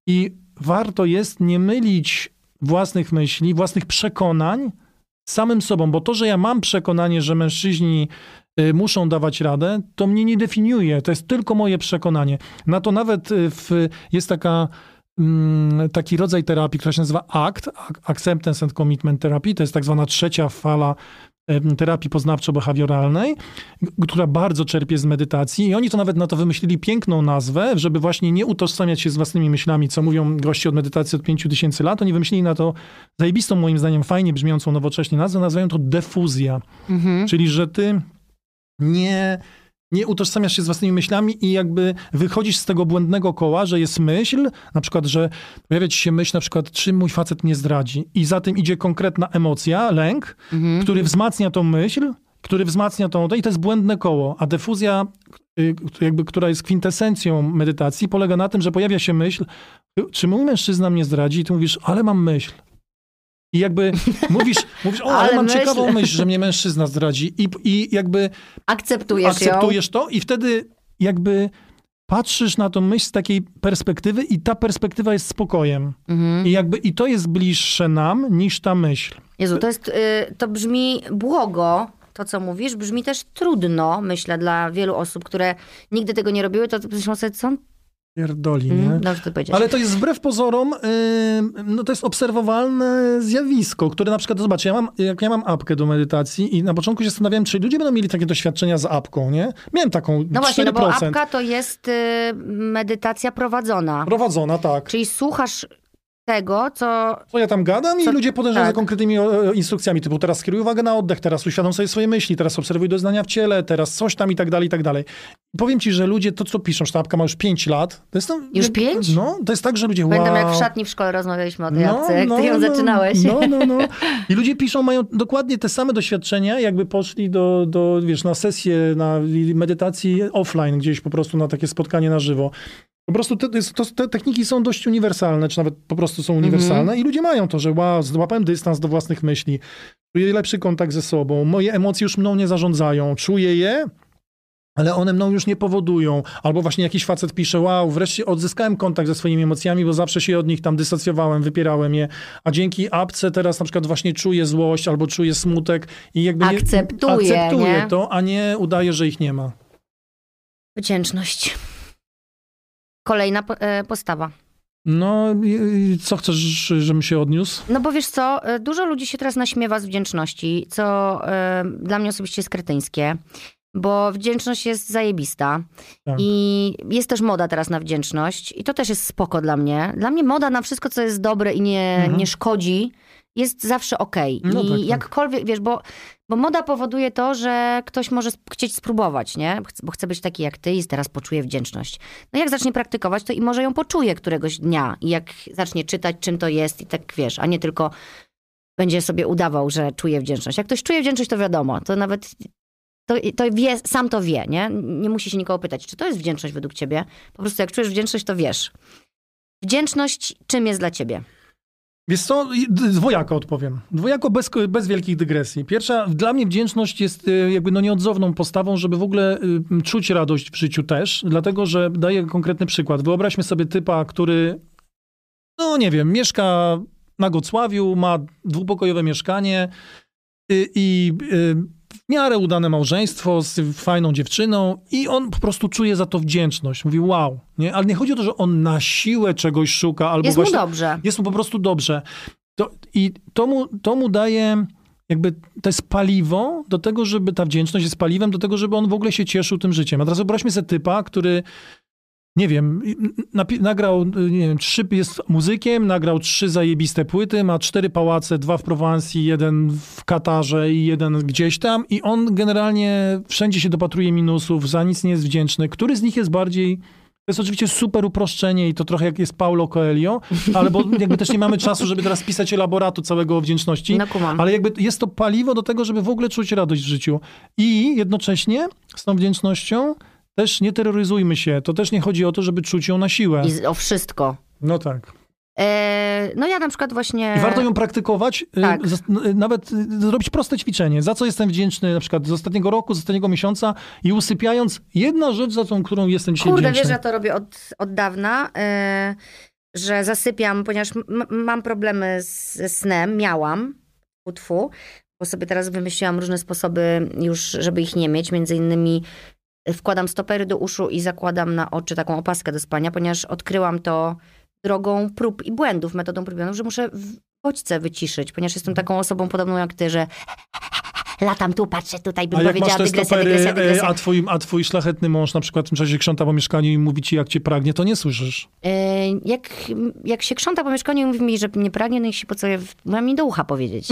I warto jest nie mylić własnych myśli, własnych przekonań samym sobą, bo to, że ja mam przekonanie, że mężczyźni muszą dawać radę, to mnie nie definiuje. To jest tylko moje przekonanie. Na to nawet w, jest taka, taki rodzaj terapii, która się nazywa A C T, Acceptance and Commitment Therapy. To jest tak zwana trzecia fala terapii poznawczo-behawioralnej, która bardzo czerpie z medytacji i oni to nawet na to wymyślili piękną nazwę, żeby właśnie nie utożsamiać się z własnymi myślami, co mówią goście od medytacji od pięciu tysięcy lat. Oni wymyślili na to zajebistą, moim zdaniem, fajnie brzmiącą nowocześnie nazwę. Nazywają to defuzja. Mhm. Czyli, że ty nie, nie utożsamiasz się z własnymi myślami i jakby wychodzisz z tego błędnego koła, że jest myśl, na przykład, że pojawia ci się myśl, na przykład, czy mój facet mnie zdradzi. I za tym idzie konkretna emocja, lęk, mhm. który wzmacnia tą myśl, który wzmacnia tą... I to jest błędne koło. A defuzja, jakby, która jest kwintesencją medytacji, polega na tym, że pojawia się myśl, czy mój mężczyzna mnie zdradzi? I ty mówisz, ale mam myśl. I jakby mówisz, mówisz o, ale, ale mam myślę. ciekawą myśl, że mnie mężczyzna zdradzi. I, i jakby akceptujesz, akceptujesz ją. to i wtedy jakby patrzysz na tą myśl z takiej perspektywy i ta perspektywa jest spokojem. Mhm. I jakby i to jest bliższe nam niż ta myśl. Jezu, to jest, y, to brzmi błogo. to, co mówisz, brzmi też trudno, myślę, dla wielu osób, które nigdy tego nie robiły, to myślą sobie, co on pierdoli, nie? Mm, dobrze to powiedziałeś. Ale to jest wbrew pozorom, yy, no to jest obserwowalne zjawisko, które na przykład, zobacz, ja mam, jak ja mam apkę do medytacji i na początku się zastanawiałem, czy ludzie będą mieli takie doświadczenia z apką, nie? Miałem taką cztery procent. No właśnie, no bo apka to jest yy, medytacja prowadzona. Prowadzona, tak. Czyli słuchasz tego, co... Co ja tam gadam co... i ludzie podążają tak. za konkretnymi instrukcjami, typu teraz skieruj uwagę na oddech, teraz uświadom sobie swoje myśli, teraz obserwuj doznania w ciele, teraz coś tam i tak dalej, i tak dalej. Powiem ci, że ludzie, to co piszą, że ta apka ma już pięć lat. To jest tam, już jak, pięć? No, to jest tak, że ludzie... Pamiętam, wow. jak w szatni w szkole rozmawialiśmy o tej no, apce, jak no, ty ją no, zaczynałeś. No, no, no. I ludzie piszą, mają dokładnie te same doświadczenia, jakby poszli do, do wiesz, na sesję, na medytacji offline, gdzieś po prostu na takie spotkanie na żywo. Po prostu te, to, te techniki są dość uniwersalne, czy nawet po prostu są uniwersalne mm-hmm. i ludzie mają to, że wow, złapałem dystans do własnych myśli, czuję lepszy kontakt ze sobą, moje emocje już mną nie zarządzają, czuję je, ale one mną już nie powodują. Albo właśnie jakiś facet pisze, wow, wreszcie odzyskałem kontakt ze swoimi emocjami, bo zawsze się od nich tam dysocjowałem, wypierałem je, a dzięki apce teraz na przykład właśnie czuję złość albo czuję smutek i jakby akceptuję, nie, akceptuję nie? to, a nie udaję, że ich nie ma. Wdzięczność. Kolejna postawa. No, co chcesz, żebym się odniósł? No bo wiesz co, dużo ludzi się teraz naśmiewa z wdzięczności, co y, dla mnie osobiście jest kretyńskie, bo wdzięczność jest zajebista. Tak. I jest też moda teraz na wdzięczność i to też jest spoko dla mnie. Dla mnie moda na wszystko, co jest dobre i nie, mhm. nie szkodzi, jest zawsze okej. Okay. No I tak, jakkolwiek, tak. wiesz, bo, bo moda powoduje to, że ktoś może chcieć spróbować, nie? Bo chce być taki jak ty i teraz poczuje wdzięczność. No jak zacznie praktykować, to i może ją poczuje któregoś dnia. I jak zacznie czytać, czym to jest i tak, wiesz, a nie tylko będzie sobie udawał, że czuje wdzięczność. Jak ktoś czuje wdzięczność, to wiadomo. To nawet, to, to wie, sam to wie, nie? Nie musi się nikogo pytać, czy to jest wdzięczność według ciebie. Po prostu jak czujesz wdzięczność, to wiesz. Wdzięczność czym jest dla ciebie? Wiesz co, dwojako odpowiem. Dwojako bez, bez wielkich dygresji. Pierwsza, dla mnie wdzięczność jest jakby no nieodzowną postawą, żeby w ogóle czuć radość w życiu też, dlatego że daję konkretny przykład. Wyobraźmy sobie typa, który, no nie wiem, mieszka na Gocławiu, ma dwupokojowe mieszkanie i, i w miarę udane małżeństwo z fajną dziewczyną i on po prostu czuje za to wdzięczność. Mówi wow, nie? Ale nie chodzi o to, że on na siłę czegoś szuka. Albo jest właśnie, mu dobrze. Jest mu po prostu dobrze. To, I to mu, to mu daje jakby, to jest paliwo do tego, żeby ta wdzięczność jest paliwem do tego, żeby on w ogóle się cieszył tym życiem. A teraz wyobraźmy sobie typa, który nie wiem, nagrał, nie wiem, trzy, jest muzykiem, nagrał trzy zajebiste płyty, ma cztery pałace, dwa w Prowansji, jeden w Katarze i jeden gdzieś tam i on generalnie wszędzie się dopatruje minusów, za nic nie jest wdzięczny. Który z nich jest bardziej, to jest oczywiście super uproszczenie i to trochę jak jest Paulo Coelho, ale bo jakby też nie mamy czasu, żeby teraz pisać elaboratu całego o wdzięczności, no, ale jakby jest to paliwo do tego, żeby w ogóle czuć radość w życiu i jednocześnie z tą wdzięcznością też nie terroryzujmy się. To też nie chodzi o to, żeby czuć ją na siłę. I o wszystko. No tak. E, no ja na przykład właśnie... I warto ją praktykować. Tak. Nawet zrobić proste ćwiczenie. Za co jestem wdzięczny na przykład z ostatniego roku, z ostatniego miesiąca i usypiając jedna rzecz, za tą, którą jestem dzisiaj Kurde, wdzięczny. Kurde, wiesz, ja to robię od, od dawna, e, że zasypiam, ponieważ m- mam problemy ze snem. Miałam. Tfu, tfu, bo sobie teraz wymyśliłam różne sposoby już, żeby ich nie mieć. Między innymi wkładam stopery do uszu i zakładam na oczy taką opaskę do spania, ponieważ odkryłam to drogą prób i błędów, metodą prób i błędów, że muszę w bodźce wyciszyć, ponieważ jestem taką osobą podobną jak ty, że latam tu, patrzę tutaj, bym powiedziała dygresja, dygresja, dygresja, dygresja. A twój, a twój szlachetny mąż na przykład w tym czasie krząta po mieszkaniu i mówi ci, jak cię pragnie, to nie słyszysz. Yy, jak, jak się krząta po mieszkaniu i mówi mi, że mnie pragnie, no i się po co ja mam mi do ucha powiedzieć.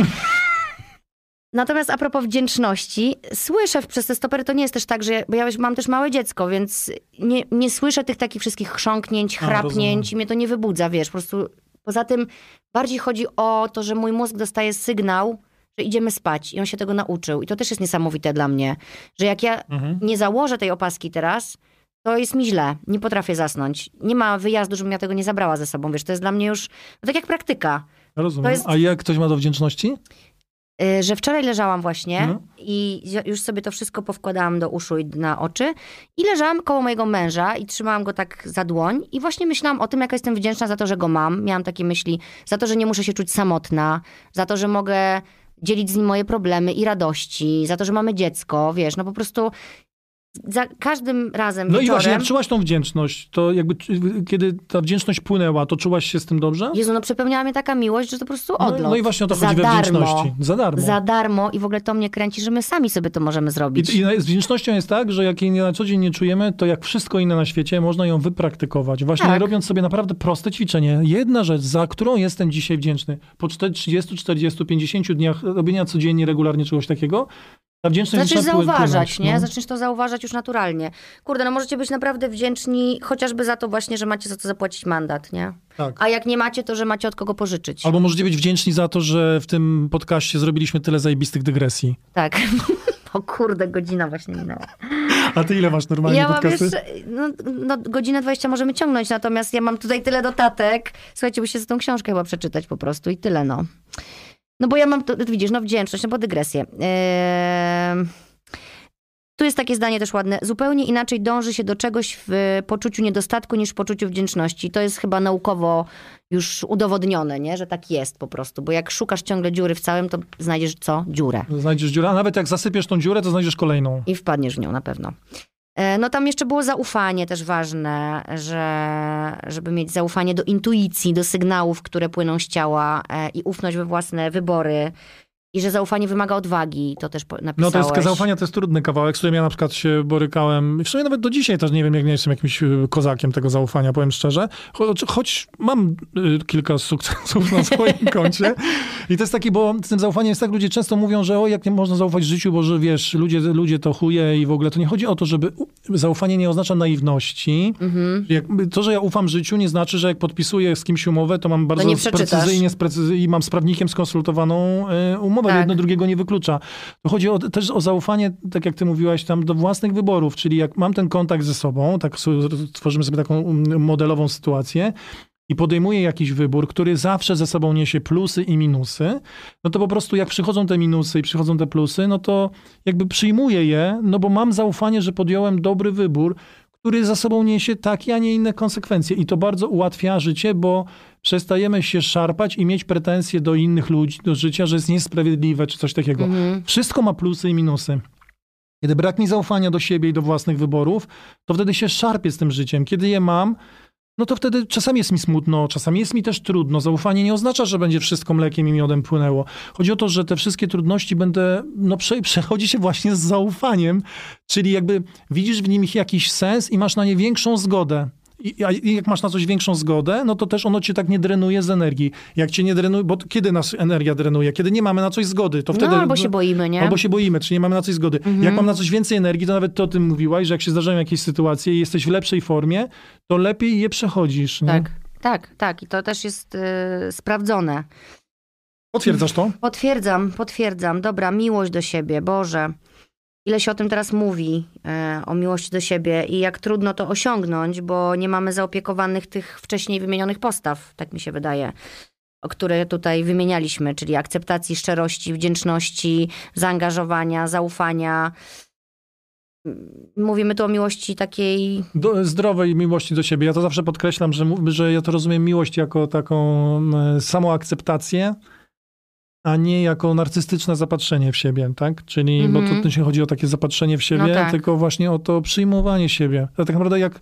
Natomiast a propos wdzięczności, słyszę przez te stopery, to nie jest też tak, że ja, bo ja mam też małe dziecko, więc nie, nie słyszę tych takich wszystkich chrząknięć, chrapnięć i mnie to nie wybudza, wiesz, po prostu. Poza tym bardziej chodzi o to, że mój mózg dostaje sygnał, że idziemy spać i on się tego nauczył. I to też jest niesamowite dla mnie, że jak ja mhm. nie założę tej opaski teraz, to jest mi źle, nie potrafię zasnąć. Nie ma wyjazdu, żebym ja tego nie zabrała ze sobą, wiesz, to jest dla mnie już, no tak jak praktyka. Rozumiem, to jest... A jak ktoś ma do wdzięczności? Że wczoraj leżałam właśnie no. i już sobie to wszystko powkładałam do uszu i na oczy i leżałam koło mojego męża i trzymałam go tak za dłoń i właśnie myślałam o tym, jaka jestem wdzięczna za to, że go mam. Miałam takie myśli, za to, że nie muszę się czuć samotna, za to, że mogę dzielić z nim moje problemy i radości, za to, że mamy dziecko, wiesz, no po prostu za każdym razem no wieczorem... No i właśnie, jak czułaś tą wdzięczność, to jakby kiedy ta wdzięczność płynęła, to czułaś się z tym dobrze? Jezu, no przepełniała mnie taka miłość, że to po prostu odlot. No, no i właśnie o to chodzi za we darmo, wdzięczności. Za darmo. Za darmo i w ogóle to mnie kręci, że my sami sobie to możemy zrobić. I, i z wdzięcznością jest tak, że jak jej na co dzień nie czujemy, to jak wszystko inne na świecie, można ją wypraktykować. Właśnie tak. Robiąc sobie naprawdę proste ćwiczenie. Jedna rzecz, za którą jestem dzisiaj wdzięczny. Po trzydziestu, czterdziestu, pięćdziesięciu dniach robienia codziennie, regularnie czegoś takiego, zaczniesz zauważać, płynąć, nie? No. Zaczniesz to zauważać już naturalnie. Kurde, no możecie być naprawdę wdzięczni chociażby za to właśnie, że macie za co zapłacić mandat, nie? Tak. A jak nie macie, to że macie od kogo pożyczyć. Albo możecie być wdzięczni za to, że w tym podcaście zrobiliśmy tyle zajebistych dygresji. Tak. O kurde, godzina właśnie minęła. A ty ile masz normalnie ja podcasty? Mam jeszcze, no, no godzinę dwadzieścia możemy ciągnąć, natomiast ja mam tutaj tyle notatek. Słuchajcie, by się za tą książkę chyba przeczytać po prostu i tyle, no. No bo ja mam, to, widzisz, no wdzięczność, no bo dygresję. Eee... Tu jest takie zdanie też ładne. Zupełnie inaczej dąży się do czegoś w poczuciu niedostatku niż w poczuciu wdzięczności. To jest chyba naukowo już udowodnione, nie? Że tak jest po prostu. Bo jak szukasz ciągle dziury w całym, to znajdziesz co? Dziurę. Znajdziesz dziurę, a nawet jak zasypiesz tą dziurę, to znajdziesz kolejną. I wpadniesz w nią na pewno. Eee, no tam jeszcze było zaufanie też ważne, że, żeby mieć zaufanie do intuicji, do sygnałów, które płyną z ciała e, i ufność we własne wybory. I że zaufanie wymaga odwagi, to też napisałeś. No to jest, zaufanie to jest trudny kawałek, z którym ja na przykład się borykałem. W sumie nawet do dzisiaj też nie wiem, jak nie jestem jakimś kozakiem tego zaufania, powiem szczerze. Cho, choć mam y, kilka sukcesów na swoim koncie. I to jest taki, bo z tym zaufaniem jest tak, ludzie często mówią, że o, jak nie można zaufać życiu, bo że wiesz, ludzie, ludzie to chuje i w ogóle to nie chodzi o to, żeby... Zaufanie nie oznacza naiwności. Mhm. Jak, to, że ja ufam życiu, nie znaczy, że jak podpisuję z kimś umowę, to mam bardzo precyzyjnie, i mam z prawnikiem skonsultowaną y, umowę. Tak. Jedno drugiego nie wyklucza. Chodzi o, też o zaufanie, tak jak ty mówiłaś, tam do własnych wyborów, czyli jak mam ten kontakt ze sobą, tak tworzymy sobie taką modelową sytuację i podejmuję jakiś wybór, który zawsze ze sobą niesie plusy i minusy, no to po prostu jak przychodzą te minusy i przychodzą te plusy, no to jakby przyjmuję je, no bo mam zaufanie, że podjąłem dobry wybór, który za sobą niesie takie, a nie inne konsekwencje. I to bardzo ułatwia życie, bo przestajemy się szarpać i mieć pretensje do innych ludzi, do życia, że jest niesprawiedliwe czy coś takiego. Mm-hmm. Wszystko ma plusy i minusy. Kiedy brak mi zaufania do siebie i do własnych wyborów, to wtedy się szarpię z tym życiem. Kiedy je mam, no to wtedy czasami jest mi smutno, czasami jest mi też trudno. Zaufanie nie oznacza, że będzie wszystko mlekiem i miodem płynęło. Chodzi o to, że te wszystkie trudności będę, no prze, przechodzi się właśnie z zaufaniem, czyli jakby widzisz w nim jakiś sens i masz na nie większą zgodę. I, a jak masz na coś większą zgodę, no to też ono cię tak nie drenuje z energii. Jak cię nie drenuje, bo kiedy nas energia drenuje? Kiedy nie mamy na coś zgody, to wtedy... No, albo się boimy, nie? Albo się boimy, czyli nie mamy na coś zgody. Mhm. Jak mam na coś więcej energii, to nawet ty o tym mówiłaś, że jak się zdarzają jakieś sytuacje i jesteś w lepszej formie, to lepiej je przechodzisz. Nie? Tak, tak, tak. I to też jest yy, sprawdzone. Potwierdzasz to? Potwierdzam, potwierdzam. Dobra, miłość do siebie, Boże. Ile się o tym teraz mówi, e, o miłości do siebie i jak trudno to osiągnąć, bo nie mamy zaopiekowanych tych wcześniej wymienionych postaw, tak mi się wydaje, o które tutaj wymienialiśmy, czyli akceptacji, szczerości, wdzięczności, zaangażowania, zaufania. Mówimy tu o miłości takiej... Do, zdrowej miłości do siebie. Ja to zawsze podkreślam, że, że ja to rozumiem miłość jako taką samoakceptację, a nie jako narcystyczne zapatrzenie w siebie, tak? Czyli, mm-hmm. bo to, to się chodzi o takie zapatrzenie w siebie, no tak. Tylko właśnie o to przyjmowanie siebie. A tak naprawdę jak...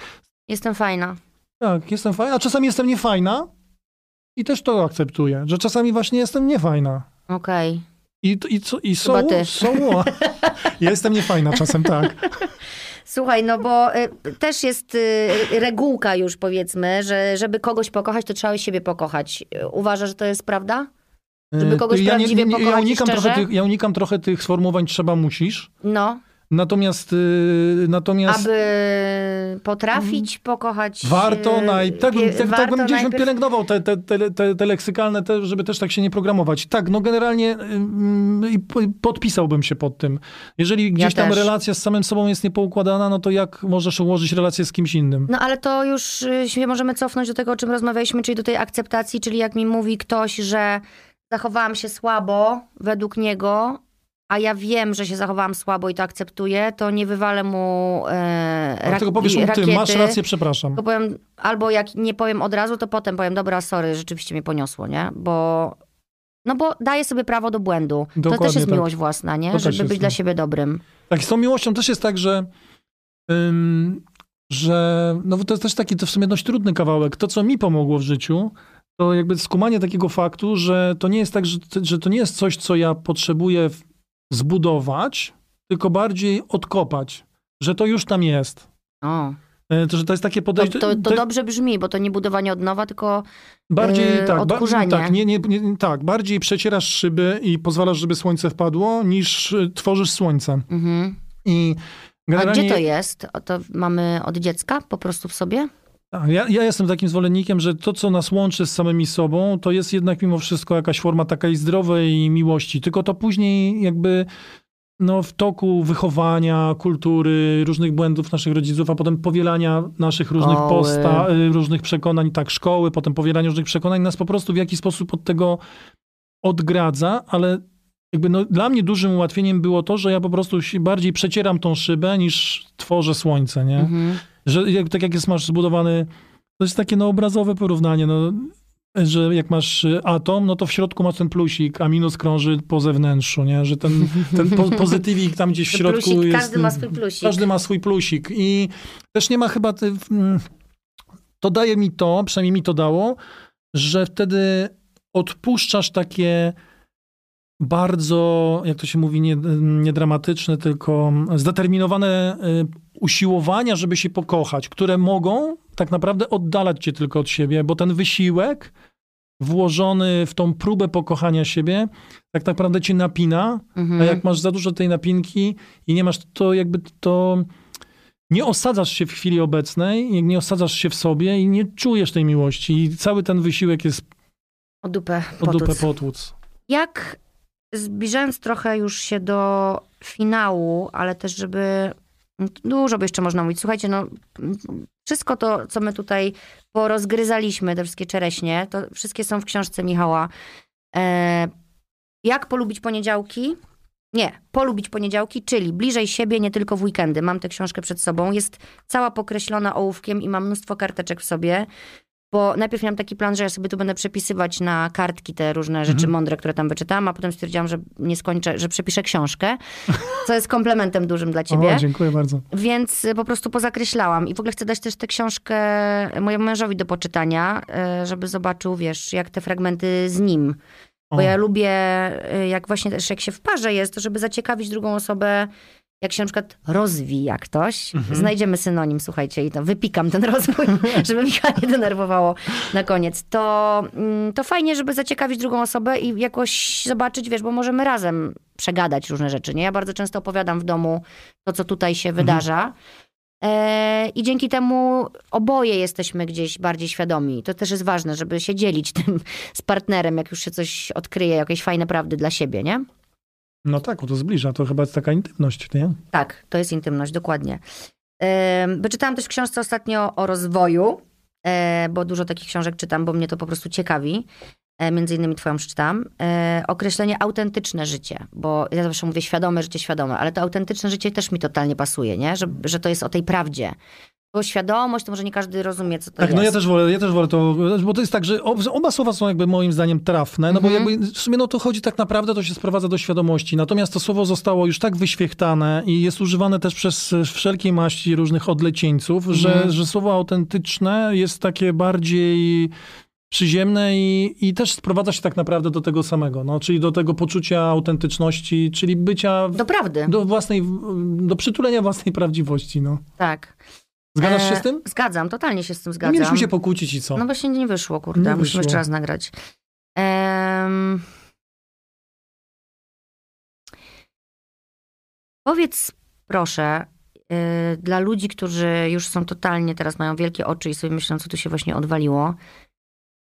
Jestem fajna. Tak, jestem fajna, a czasami jestem niefajna i też to akceptuję, że czasami właśnie jestem niefajna. Okej. Okay. I, i, co, i so, so, ja jestem niefajna czasem, tak. Słuchaj, no bo y, też jest y, regułka już, powiedzmy, że żeby kogoś pokochać, to trzeba siebie pokochać. Uważasz, że to jest prawda? Żeby kogoś ja prawdziwie nie, nie, pokochać ja unikam trochę tych, Ja unikam trochę tych sformułowań trzeba, musisz. No. Natomiast... Yy, natomiast aby potrafić pokochać... Warto naj... Tak, pie, tak, warto tak bym gdzieś najpierw... pielęgnował te, te, te, te, te leksykalne, te, żeby też tak się nie programować. Tak, no generalnie yy, podpisałbym się pod tym. Jeżeli gdzieś ja tam też. Relacja z samym sobą jest niepoukładana, no to jak możesz ułożyć relację z kimś innym? No ale to już się możemy cofnąć do tego, o czym rozmawialiśmy, czyli do tej akceptacji, czyli jak mi mówi ktoś, że... Zachowałam się słabo według niego, a ja wiem, że się zachowałam słabo i to akceptuję, to nie wywalę mu e, rak- tylko powiesz, mu, rakiety. Ty masz rację, przepraszam. Powiem, albo jak nie powiem od razu, to potem powiem, dobra, sorry, rzeczywiście mnie poniosło, nie? Bo No bo daje sobie prawo do błędu. Dokładnie, to też jest tak. Miłość własna, nie? To żeby być tak. Dla siebie dobrym. Tak, z tą miłością też jest tak, że ym, że no to jest też taki, to w sumie dość trudny kawałek. To, co mi pomogło w życiu, to jakby skumanie takiego faktu, że to nie jest tak, że, że to nie jest coś, co ja potrzebuję zbudować, tylko bardziej odkopać. Że to już tam jest. O. To, że to jest takie podejście... To, to, to dobrze brzmi, bo to nie budowanie od nowa, tylko bardziej, yy, tak, odkurzanie. Ba- tak, nie, nie, nie, tak, bardziej przecierasz szyby i pozwalasz, żeby słońce wpadło, niż tworzysz słońce. Mhm. I generalnie... A gdzie to jest? To mamy od dziecka po prostu w sobie? Ja, ja jestem takim zwolennikiem, że to, co nas łączy z samymi sobą, to jest jednak mimo wszystko jakaś forma takiej zdrowej miłości. Tylko to później jakby... No, w toku wychowania, kultury, różnych błędów naszych rodziców, a potem powielania naszych różnych postaw, różnych przekonań, tak, szkoły, potem powielania różnych przekonań, nas po prostu w jakiś sposób od tego odgradza, ale jakby no, dla mnie dużym ułatwieniem było to, że ja po prostu się bardziej przecieram tą szybę, niż tworzę słońce, nie? Mhm. Że jak, tak jak jest, masz zbudowany, to jest takie no, obrazowe porównanie, no, że jak masz atom, no to w środku masz ten plusik, a minus krąży po zewnętrzu, nie? Że ten, ten po, pozytywik tam gdzieś w środku plusik, jest... Każdy ma swój plusik. Każdy ma swój plusik. I też nie ma chyba... Ty, to daje mi to, przynajmniej mi to dało, że wtedy odpuszczasz takie bardzo, jak to się mówi, nie, nie dramatyczne, tylko zdeterminowane usiłowania, żeby się pokochać, które mogą tak naprawdę oddalać cię tylko od siebie, bo ten wysiłek włożony w tą próbę pokochania siebie tak naprawdę cię napina, mhm. a jak masz za dużo tej napinki i nie masz to jakby to... Nie osadzasz się w chwili obecnej, nie osadzasz się w sobie i nie czujesz tej miłości i cały ten wysiłek jest... O dupę potłuc. O dupę potłuc. Jak, zbliżając trochę już się do finału, ale też żeby... Dużo by jeszcze można mówić. Słuchajcie, no wszystko to, co my tutaj porozgryzaliśmy, te wszystkie czereśnie, to wszystkie są w książce Michała. E, jak polubić poniedziałki? Nie, polubić poniedziałki, czyli bliżej siebie, nie tylko w weekendy. Mam tę książkę przed sobą. Jest cała pokreślona ołówkiem i mam mnóstwo karteczek w sobie, bo najpierw miałam taki plan, że ja sobie tu będę przepisywać na kartki te różne rzeczy mhm. mądre, które tam wyczytałam, a potem stwierdziłam, że nie skończę, że przepiszę książkę, co jest komplementem dużym dla ciebie. O, dziękuję bardzo. Więc po prostu pozakreślałam. I w ogóle chcę dać też tę książkę mojemu mężowi do poczytania, żeby zobaczył, wiesz, jak te fragmenty z nim. Bo o. ja lubię, jak właśnie też, jak się w parze jest, to żeby zaciekawić drugą osobę, jak się na przykład rozwija ktoś, mhm. znajdziemy synonim, słuchajcie, i to wypikam ten rozwój, żeby Michała nie denerwowało na koniec, to, to fajnie, żeby zaciekawić drugą osobę i jakoś zobaczyć, wiesz, bo możemy razem przegadać różne rzeczy, nie? Ja bardzo często opowiadam w domu to, co tutaj się mhm. wydarza e, i dzięki temu oboje jesteśmy gdzieś bardziej świadomi. To też jest ważne, żeby się dzielić tym z partnerem, jak już się coś odkryje, jakieś fajne prawdy dla siebie, nie? No tak, to zbliża. To chyba jest taka intymność, nie? Tak, to jest intymność, dokładnie. Yy, czytałam też w książce ostatnio o rozwoju, yy, bo dużo takich książek czytam, bo mnie to po prostu ciekawi. Yy, między innymi twoją przeczytałam. Yy, określenie autentyczne życie, bo ja zawsze mówię świadome życie, świadome, ale to autentyczne życie też mi totalnie pasuje, nie? Że, że to jest o tej prawdzie. Bo świadomość, to może nie każdy rozumie, co to tak, jest. Tak, no ja też wolę, ja też wolę to, bo to jest tak, że oba słowa są jakby moim zdaniem trafne, no mm-hmm. bo jakby w sumie no to chodzi tak naprawdę, to się sprowadza do świadomości. Natomiast to słowo zostało już tak wyświechtane i jest używane też przez wszelkiej maści różnych odlecieńców, mm-hmm. że, że słowo autentyczne jest takie bardziej przyziemne i, i też sprowadza się tak naprawdę do tego samego, no, czyli do tego poczucia autentyczności, czyli bycia... W, do prawdy. Do własnej, do przytulenia własnej prawdziwości, no. Tak. Zgadzasz się z tym? E, zgadzam, totalnie się z tym zgadzam. Nie mieliśmy się pokłócić i co? No właśnie nie wyszło, kurde. Nie Musimy wyszło. Jeszcze raz nagrać. Ehm... Powiedz proszę, yy, dla ludzi, którzy już są totalnie, teraz mają wielkie oczy i sobie myślą, co tu się właśnie odwaliło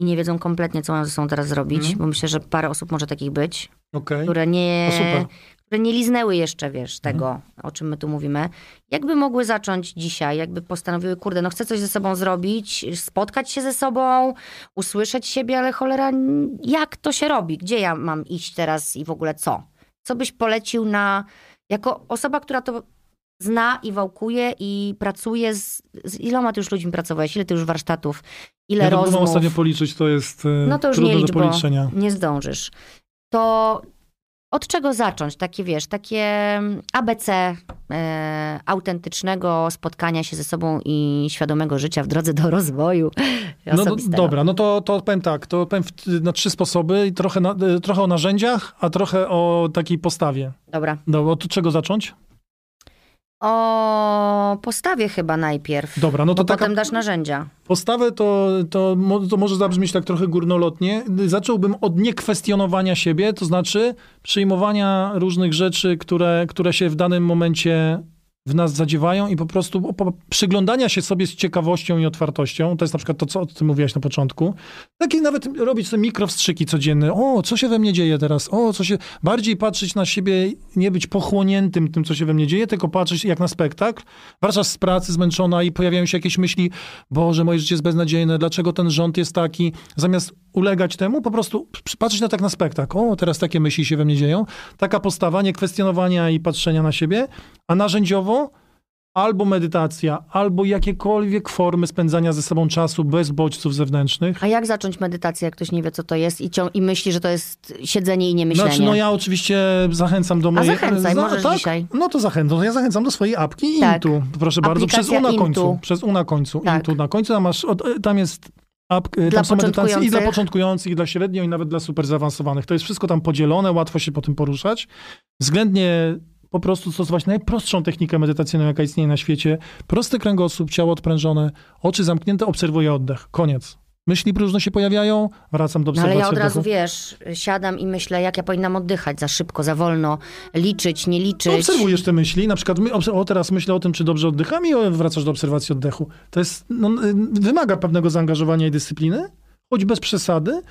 i nie wiedzą kompletnie, co mają ze sobą teraz zrobić, mm. bo myślę, że parę osób może takich być, okay. które nie... które nie liznęły jeszcze, wiesz, tego, hmm. o czym my tu mówimy. Jakby mogły zacząć dzisiaj, jakby postanowiły, kurde, no chcę coś ze sobą zrobić, spotkać się ze sobą, usłyszeć siebie, ale cholera, jak to się robi? Gdzie ja mam iść teraz i w ogóle co? Co byś polecił na, jako osoba, która to zna i wałkuje i pracuje z, z iloma ty już ludźmi pracowałeś? Ile ty już warsztatów? Ile ja rozmów? Ja bym ostatnio policzyć, to jest no to już trudno nie licz, do policzenia. Nie zdążysz. to od czego zacząć? Takie, wiesz, takie A B C e, autentycznego spotkania się ze sobą i świadomego życia w drodze do rozwoju no, osobistego. Dobra, no to, to powiem tak, to powiem w, na trzy sposoby. Trochę, na, trochę o narzędziach, a trochę o takiej postawie. Dobra. No, od czego zacząć? O postawie chyba najpierw. Dobra, no to taka... Potem dasz narzędzia. Postawę to, to, to może zabrzmieć tak trochę górnolotnie. Zacząłbym od niekwestionowania siebie, to znaczy przyjmowania różnych rzeczy, które, które się w danym momencie w nas zadziewają i po prostu przyglądania się sobie z ciekawością i otwartością. To jest na przykład to, co ty mówiłaś na początku. Takie nawet robić te mikrowstrzyki codzienne. O, co się we mnie dzieje teraz? O, co się... Bardziej patrzeć na siebie, nie być pochłoniętym tym, co się we mnie dzieje, tylko patrzeć jak na spektakl. Wracasz z pracy zmęczona i pojawiają się jakieś myśli, Boże, moje życie jest beznadziejne, dlaczego ten rząd jest taki? Zamiast ulegać temu, po prostu patrzeć na tak na spektakl. O, teraz takie myśli się we mnie dzieją. Taka postawa niekwestionowania i patrzenia na siebie, a narzędziowo albo medytacja, albo jakiekolwiek formy spędzania ze sobą czasu bez bodźców zewnętrznych. A jak zacząć medytację, jak ktoś nie wie, co to jest i, cią- i myśli, że to jest siedzenie i nie myślenie? Znaczy, no ja oczywiście zachęcam do mojej... A zachęcaj, za- możesz tak? dzisiaj. No to zachęcam. Ja zachęcam do swojej apki tak. Intu. Proszę bardzo, przez U na Intu. końcu. Przez U na końcu. Tak. Intu na końcu. Tam, masz, tam jest... Up, tam są medytacje i dla początkujących, i dla średnio, i nawet dla super zaawansowanych. To jest wszystko tam podzielone, łatwo się po tym poruszać. Względnie po prostu stosować najprostszą technikę medytacyjną, jaka istnieje na świecie. Prosty kręgosłup, ciało odprężone, oczy zamknięte, obserwuję oddech. Koniec. Myśli próżno się pojawiają, wracam do obserwacji. No ale ja od razu, oddechu. wiesz, siadam i myślę, jak ja powinnam oddychać, za szybko, za wolno, liczyć, nie liczyć. No obserwujesz te myśli, na przykład my, o, teraz myślę o tym, czy dobrze oddycham i wracasz do obserwacji oddechu. To jest, no, wymaga pewnego zaangażowania i dyscypliny, choć bez przesady.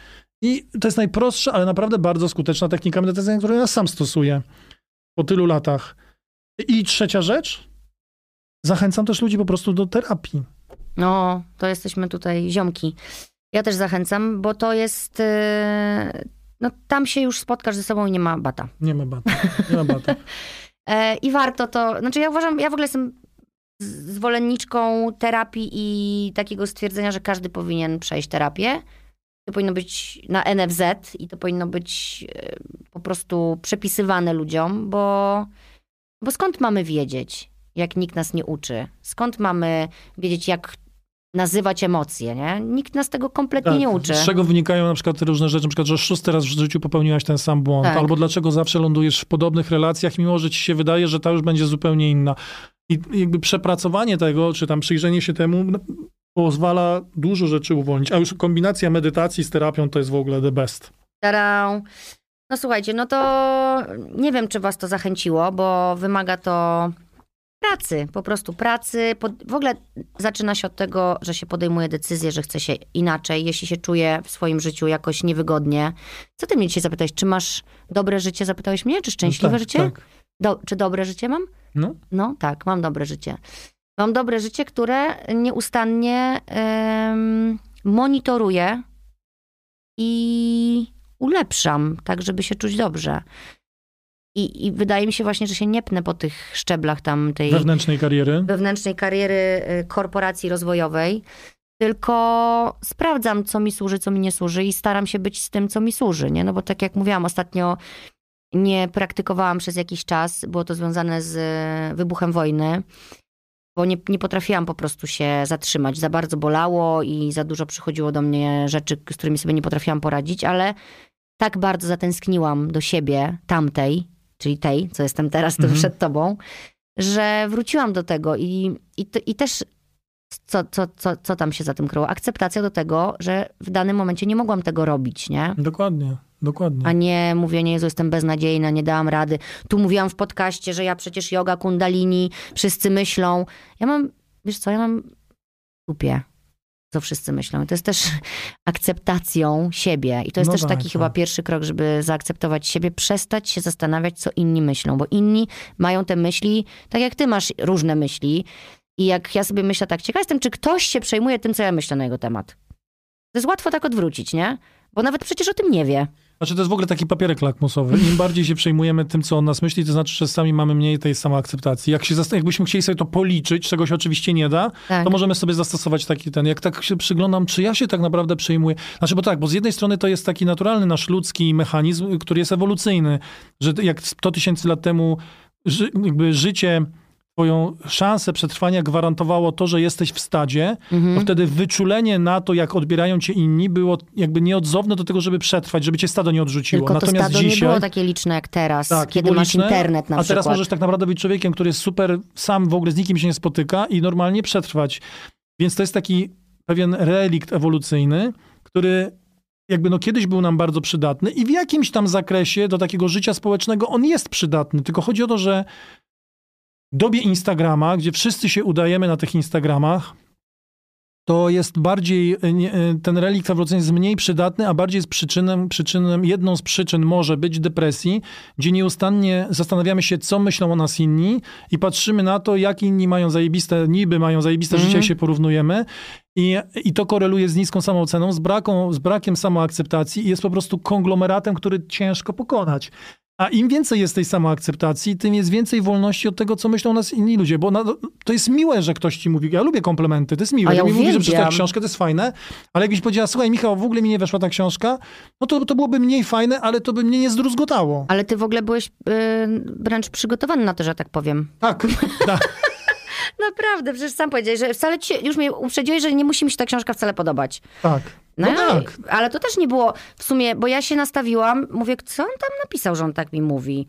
I to jest najprostsza, ale naprawdę bardzo skuteczna technika medytacyjna, którą ja sam stosuję po tylu latach. I trzecia rzecz, zachęcam też ludzi po prostu do terapii. No, to jesteśmy tutaj ziomki. Ja też zachęcam, bo to jest... No tam się już spotkasz ze sobą i nie ma bata. Nie ma bata. Nie ma bata. I warto to... Znaczy ja uważam, ja w ogóle jestem zwolenniczką terapii i takiego stwierdzenia, że każdy powinien przejść terapię. To powinno być na N F Z i to powinno być po prostu przepisywane ludziom, bo, bo skąd mamy wiedzieć, jak nikt nas nie uczy? Skąd mamy wiedzieć, jak nazywać emocje, nie? Nikt nas tego kompletnie tak, nie uczy. Z czego wynikają na przykład różne rzeczy, na przykład, że szósty raz w życiu popełniłaś ten sam błąd, tak. Albo dlaczego zawsze lądujesz w podobnych relacjach, mimo że ci się wydaje, że ta już będzie zupełnie inna. I jakby przepracowanie tego, czy tam przyjrzenie się temu pozwala dużo rzeczy uwolnić, a już kombinacja medytacji z terapią to jest w ogóle the best. Ta-da! No słuchajcie, no to nie wiem, czy was to zachęciło, bo wymaga to... Pracy, po prostu pracy. W ogóle zaczyna się od tego, że się podejmuje decyzję, że chce się inaczej, jeśli się czuje w swoim życiu jakoś niewygodnie. Co ty mnie dzisiaj zapytałeś? Czy masz dobre życie? Zapytałeś mnie? Czy szczęśliwe tak, życie? Tak. Do, czy dobre życie mam? No. No tak, mam dobre życie. Mam dobre życie, które nieustannie ym, monitoruję i ulepszam, tak żeby się czuć dobrze. I, I wydaje mi się właśnie, że się nie pnę po tych szczeblach tam tej... Wewnętrznej kariery. Wewnętrznej kariery korporacji rozwojowej. Tylko sprawdzam, co mi służy, co mi nie służy i staram się być z tym, co mi służy, nie? No bo tak jak mówiłam, ostatnio nie praktykowałam przez jakiś czas. Było to związane z wybuchem wojny. Bo nie, nie potrafiłam po prostu się zatrzymać. Za bardzo bolało i za dużo przychodziło do mnie rzeczy, z którymi sobie nie potrafiłam poradzić, ale tak bardzo zatęskniłam do siebie tamtej, czyli tej, co jestem teraz tu mhm. przed tobą, że wróciłam do tego i, i, i też co, co, co, co tam się za tym kryło? Akceptacja do tego, że w danym momencie nie mogłam tego robić, nie? Dokładnie, dokładnie. A nie mówienie, Jezu, jestem beznadziejna, nie dałam rady. Tu mówiłam w podcaście, że ja przecież joga, kundalini, wszyscy myślą. Ja mam, wiesz co, ja mam w dupie, co wszyscy myślą. I to jest też akceptacją siebie. I to jest no też tak, taki tak. chyba pierwszy krok, żeby zaakceptować siebie, przestać się zastanawiać, co inni myślą, bo inni mają te myśli, tak jak ty masz różne myśli. I jak ja sobie myślę tak, ciekawa jestem, czy ktoś się przejmuje tym, co ja myślę na jego temat. To jest łatwo tak odwrócić, nie? Bo nawet przecież o tym nie wie. Znaczy to jest w ogóle taki papierek lakmusowy. Im bardziej się przejmujemy tym, co on nas myśli, to znaczy, że sami mamy mniej tej samoakceptacji. Jak się zast- jakbyśmy chcieli sobie to policzyć, czego się oczywiście nie da, tak. to możemy sobie zastosować taki ten, jak tak się przyglądam, czy ja się tak naprawdę przejmuję. Znaczy, bo tak, bo z jednej strony to jest taki naturalny nasz ludzki mechanizm, który jest ewolucyjny, że jak sto tysięcy lat temu ży- jakby życie... Twoją szansę przetrwania gwarantowało to, że jesteś w stadzie, mhm. to wtedy wyczulenie na to, jak odbierają cię inni, było jakby nieodzowne do tego, żeby przetrwać, żeby cię stado nie odrzuciło. Tylko to natomiast stado dzisiaj, nie było takie liczne jak teraz, tak, kiedy masz liczne, internet na a przykład. A teraz możesz tak naprawdę być człowiekiem, który jest super, sam w ogóle z nikim się nie spotyka i normalnie przetrwać. Więc to jest taki pewien relikt ewolucyjny, który... jakby no kiedyś był nam bardzo przydatny i w jakimś tam zakresie do takiego życia społecznego on jest przydatny. Tylko chodzi o to, że w dobie Instagrama, gdzie wszyscy się udajemy na tych Instagramach, to jest bardziej, ten relikt ewolucyjny jest mniej przydatny, a bardziej jest przyczynem, przyczynem, jedną z przyczyn może być depresji, gdzie nieustannie zastanawiamy się, co myślą o nas inni i patrzymy na to, jak inni mają zajebiste, niby mają zajebiste mm. życie, się porównujemy. I, I to koreluje z niską samooceną, z, braką, z brakiem samoakceptacji i jest po prostu konglomeratem, który ciężko pokonać. A im więcej jest tej samoakceptacji, tym jest więcej wolności od tego, co myślą o nas inni ludzie. Bo na, to jest miłe, że ktoś ci mówi, ja lubię komplementy, to jest miłe. A ja mi mówi, że przeczytała książkę, to jest fajne. Ale jakbyś powiedziała, słuchaj Michał, w ogóle mi nie weszła ta książka, no to, to byłoby mniej fajne, ale to by mnie nie zdruzgotało. Ale ty w ogóle byłeś yy, wręcz przygotowany na to, że tak powiem. Tak, tak. Naprawdę, przecież sam powiedziałeś, że wcale ci, już mnie uprzedziłeś, że nie musi mi się ta książka wcale podobać. Tak. No, no tak. Ale to też nie było w sumie, bo ja się nastawiłam, mówię, co on tam napisał, że on tak mi mówi.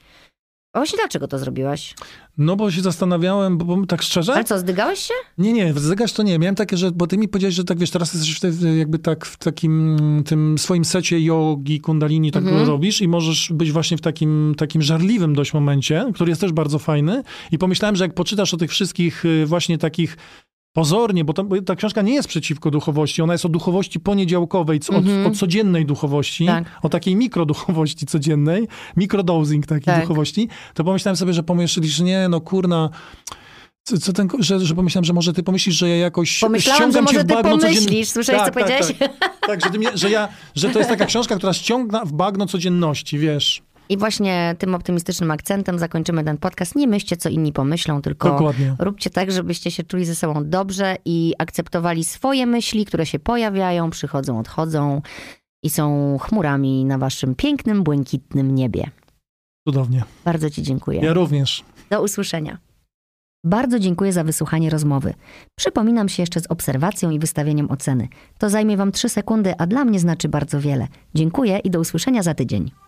A właśnie dlaczego to zrobiłaś? No bo się zastanawiałem, bo, bo tak szczerze... Ale co, zdygałeś się? Nie, nie, zdygać to nie. Miałem takie, że, bo ty mi powiedziałeś, że tak wiesz, teraz jesteś w tej, jakby tak w takim tym swoim secie jogi, kundalini, tak mhm. robisz i możesz być właśnie w takim, takim żarliwym dość momencie, który jest też bardzo fajny i pomyślałem, że jak poczytasz o tych wszystkich właśnie takich pozornie, bo, to, bo ta książka nie jest przeciwko duchowości, ona jest o duchowości poniedziałkowej, od, mm-hmm. od codziennej duchowości, tak. o takiej mikroduchowości codziennej, mikrodosing takiej tak. duchowości, to pomyślałem sobie, że pomyślisz, nie, no kurna, co, co ten, że, że pomyślałem, że może ty pomyślisz, że ja jakoś pomyślałam, ściągam że cię w bagno codzienności. Pomyślisz, słyszałeś, tak, co tak, powiedziałeś? Tak, tak. tak że, ty mnie, że, ja, że to jest taka książka, która ściąga w bagno codzienności, wiesz. I właśnie tym optymistycznym akcentem zakończymy ten podcast. Nie myślcie, co inni pomyślą, tylko dokładnie. Róbcie tak, żebyście się czuli ze sobą dobrze i akceptowali swoje myśli, które się pojawiają, przychodzą, odchodzą i są chmurami na waszym pięknym, błękitnym niebie. Cudownie. Bardzo ci dziękuję. Ja również. Do usłyszenia. Bardzo dziękuję za wysłuchanie rozmowy. Przypominam się jeszcze z obserwacją i wystawieniem oceny. To zajmie wam trzy sekundy, a dla mnie znaczy bardzo wiele. Dziękuję i do usłyszenia za tydzień.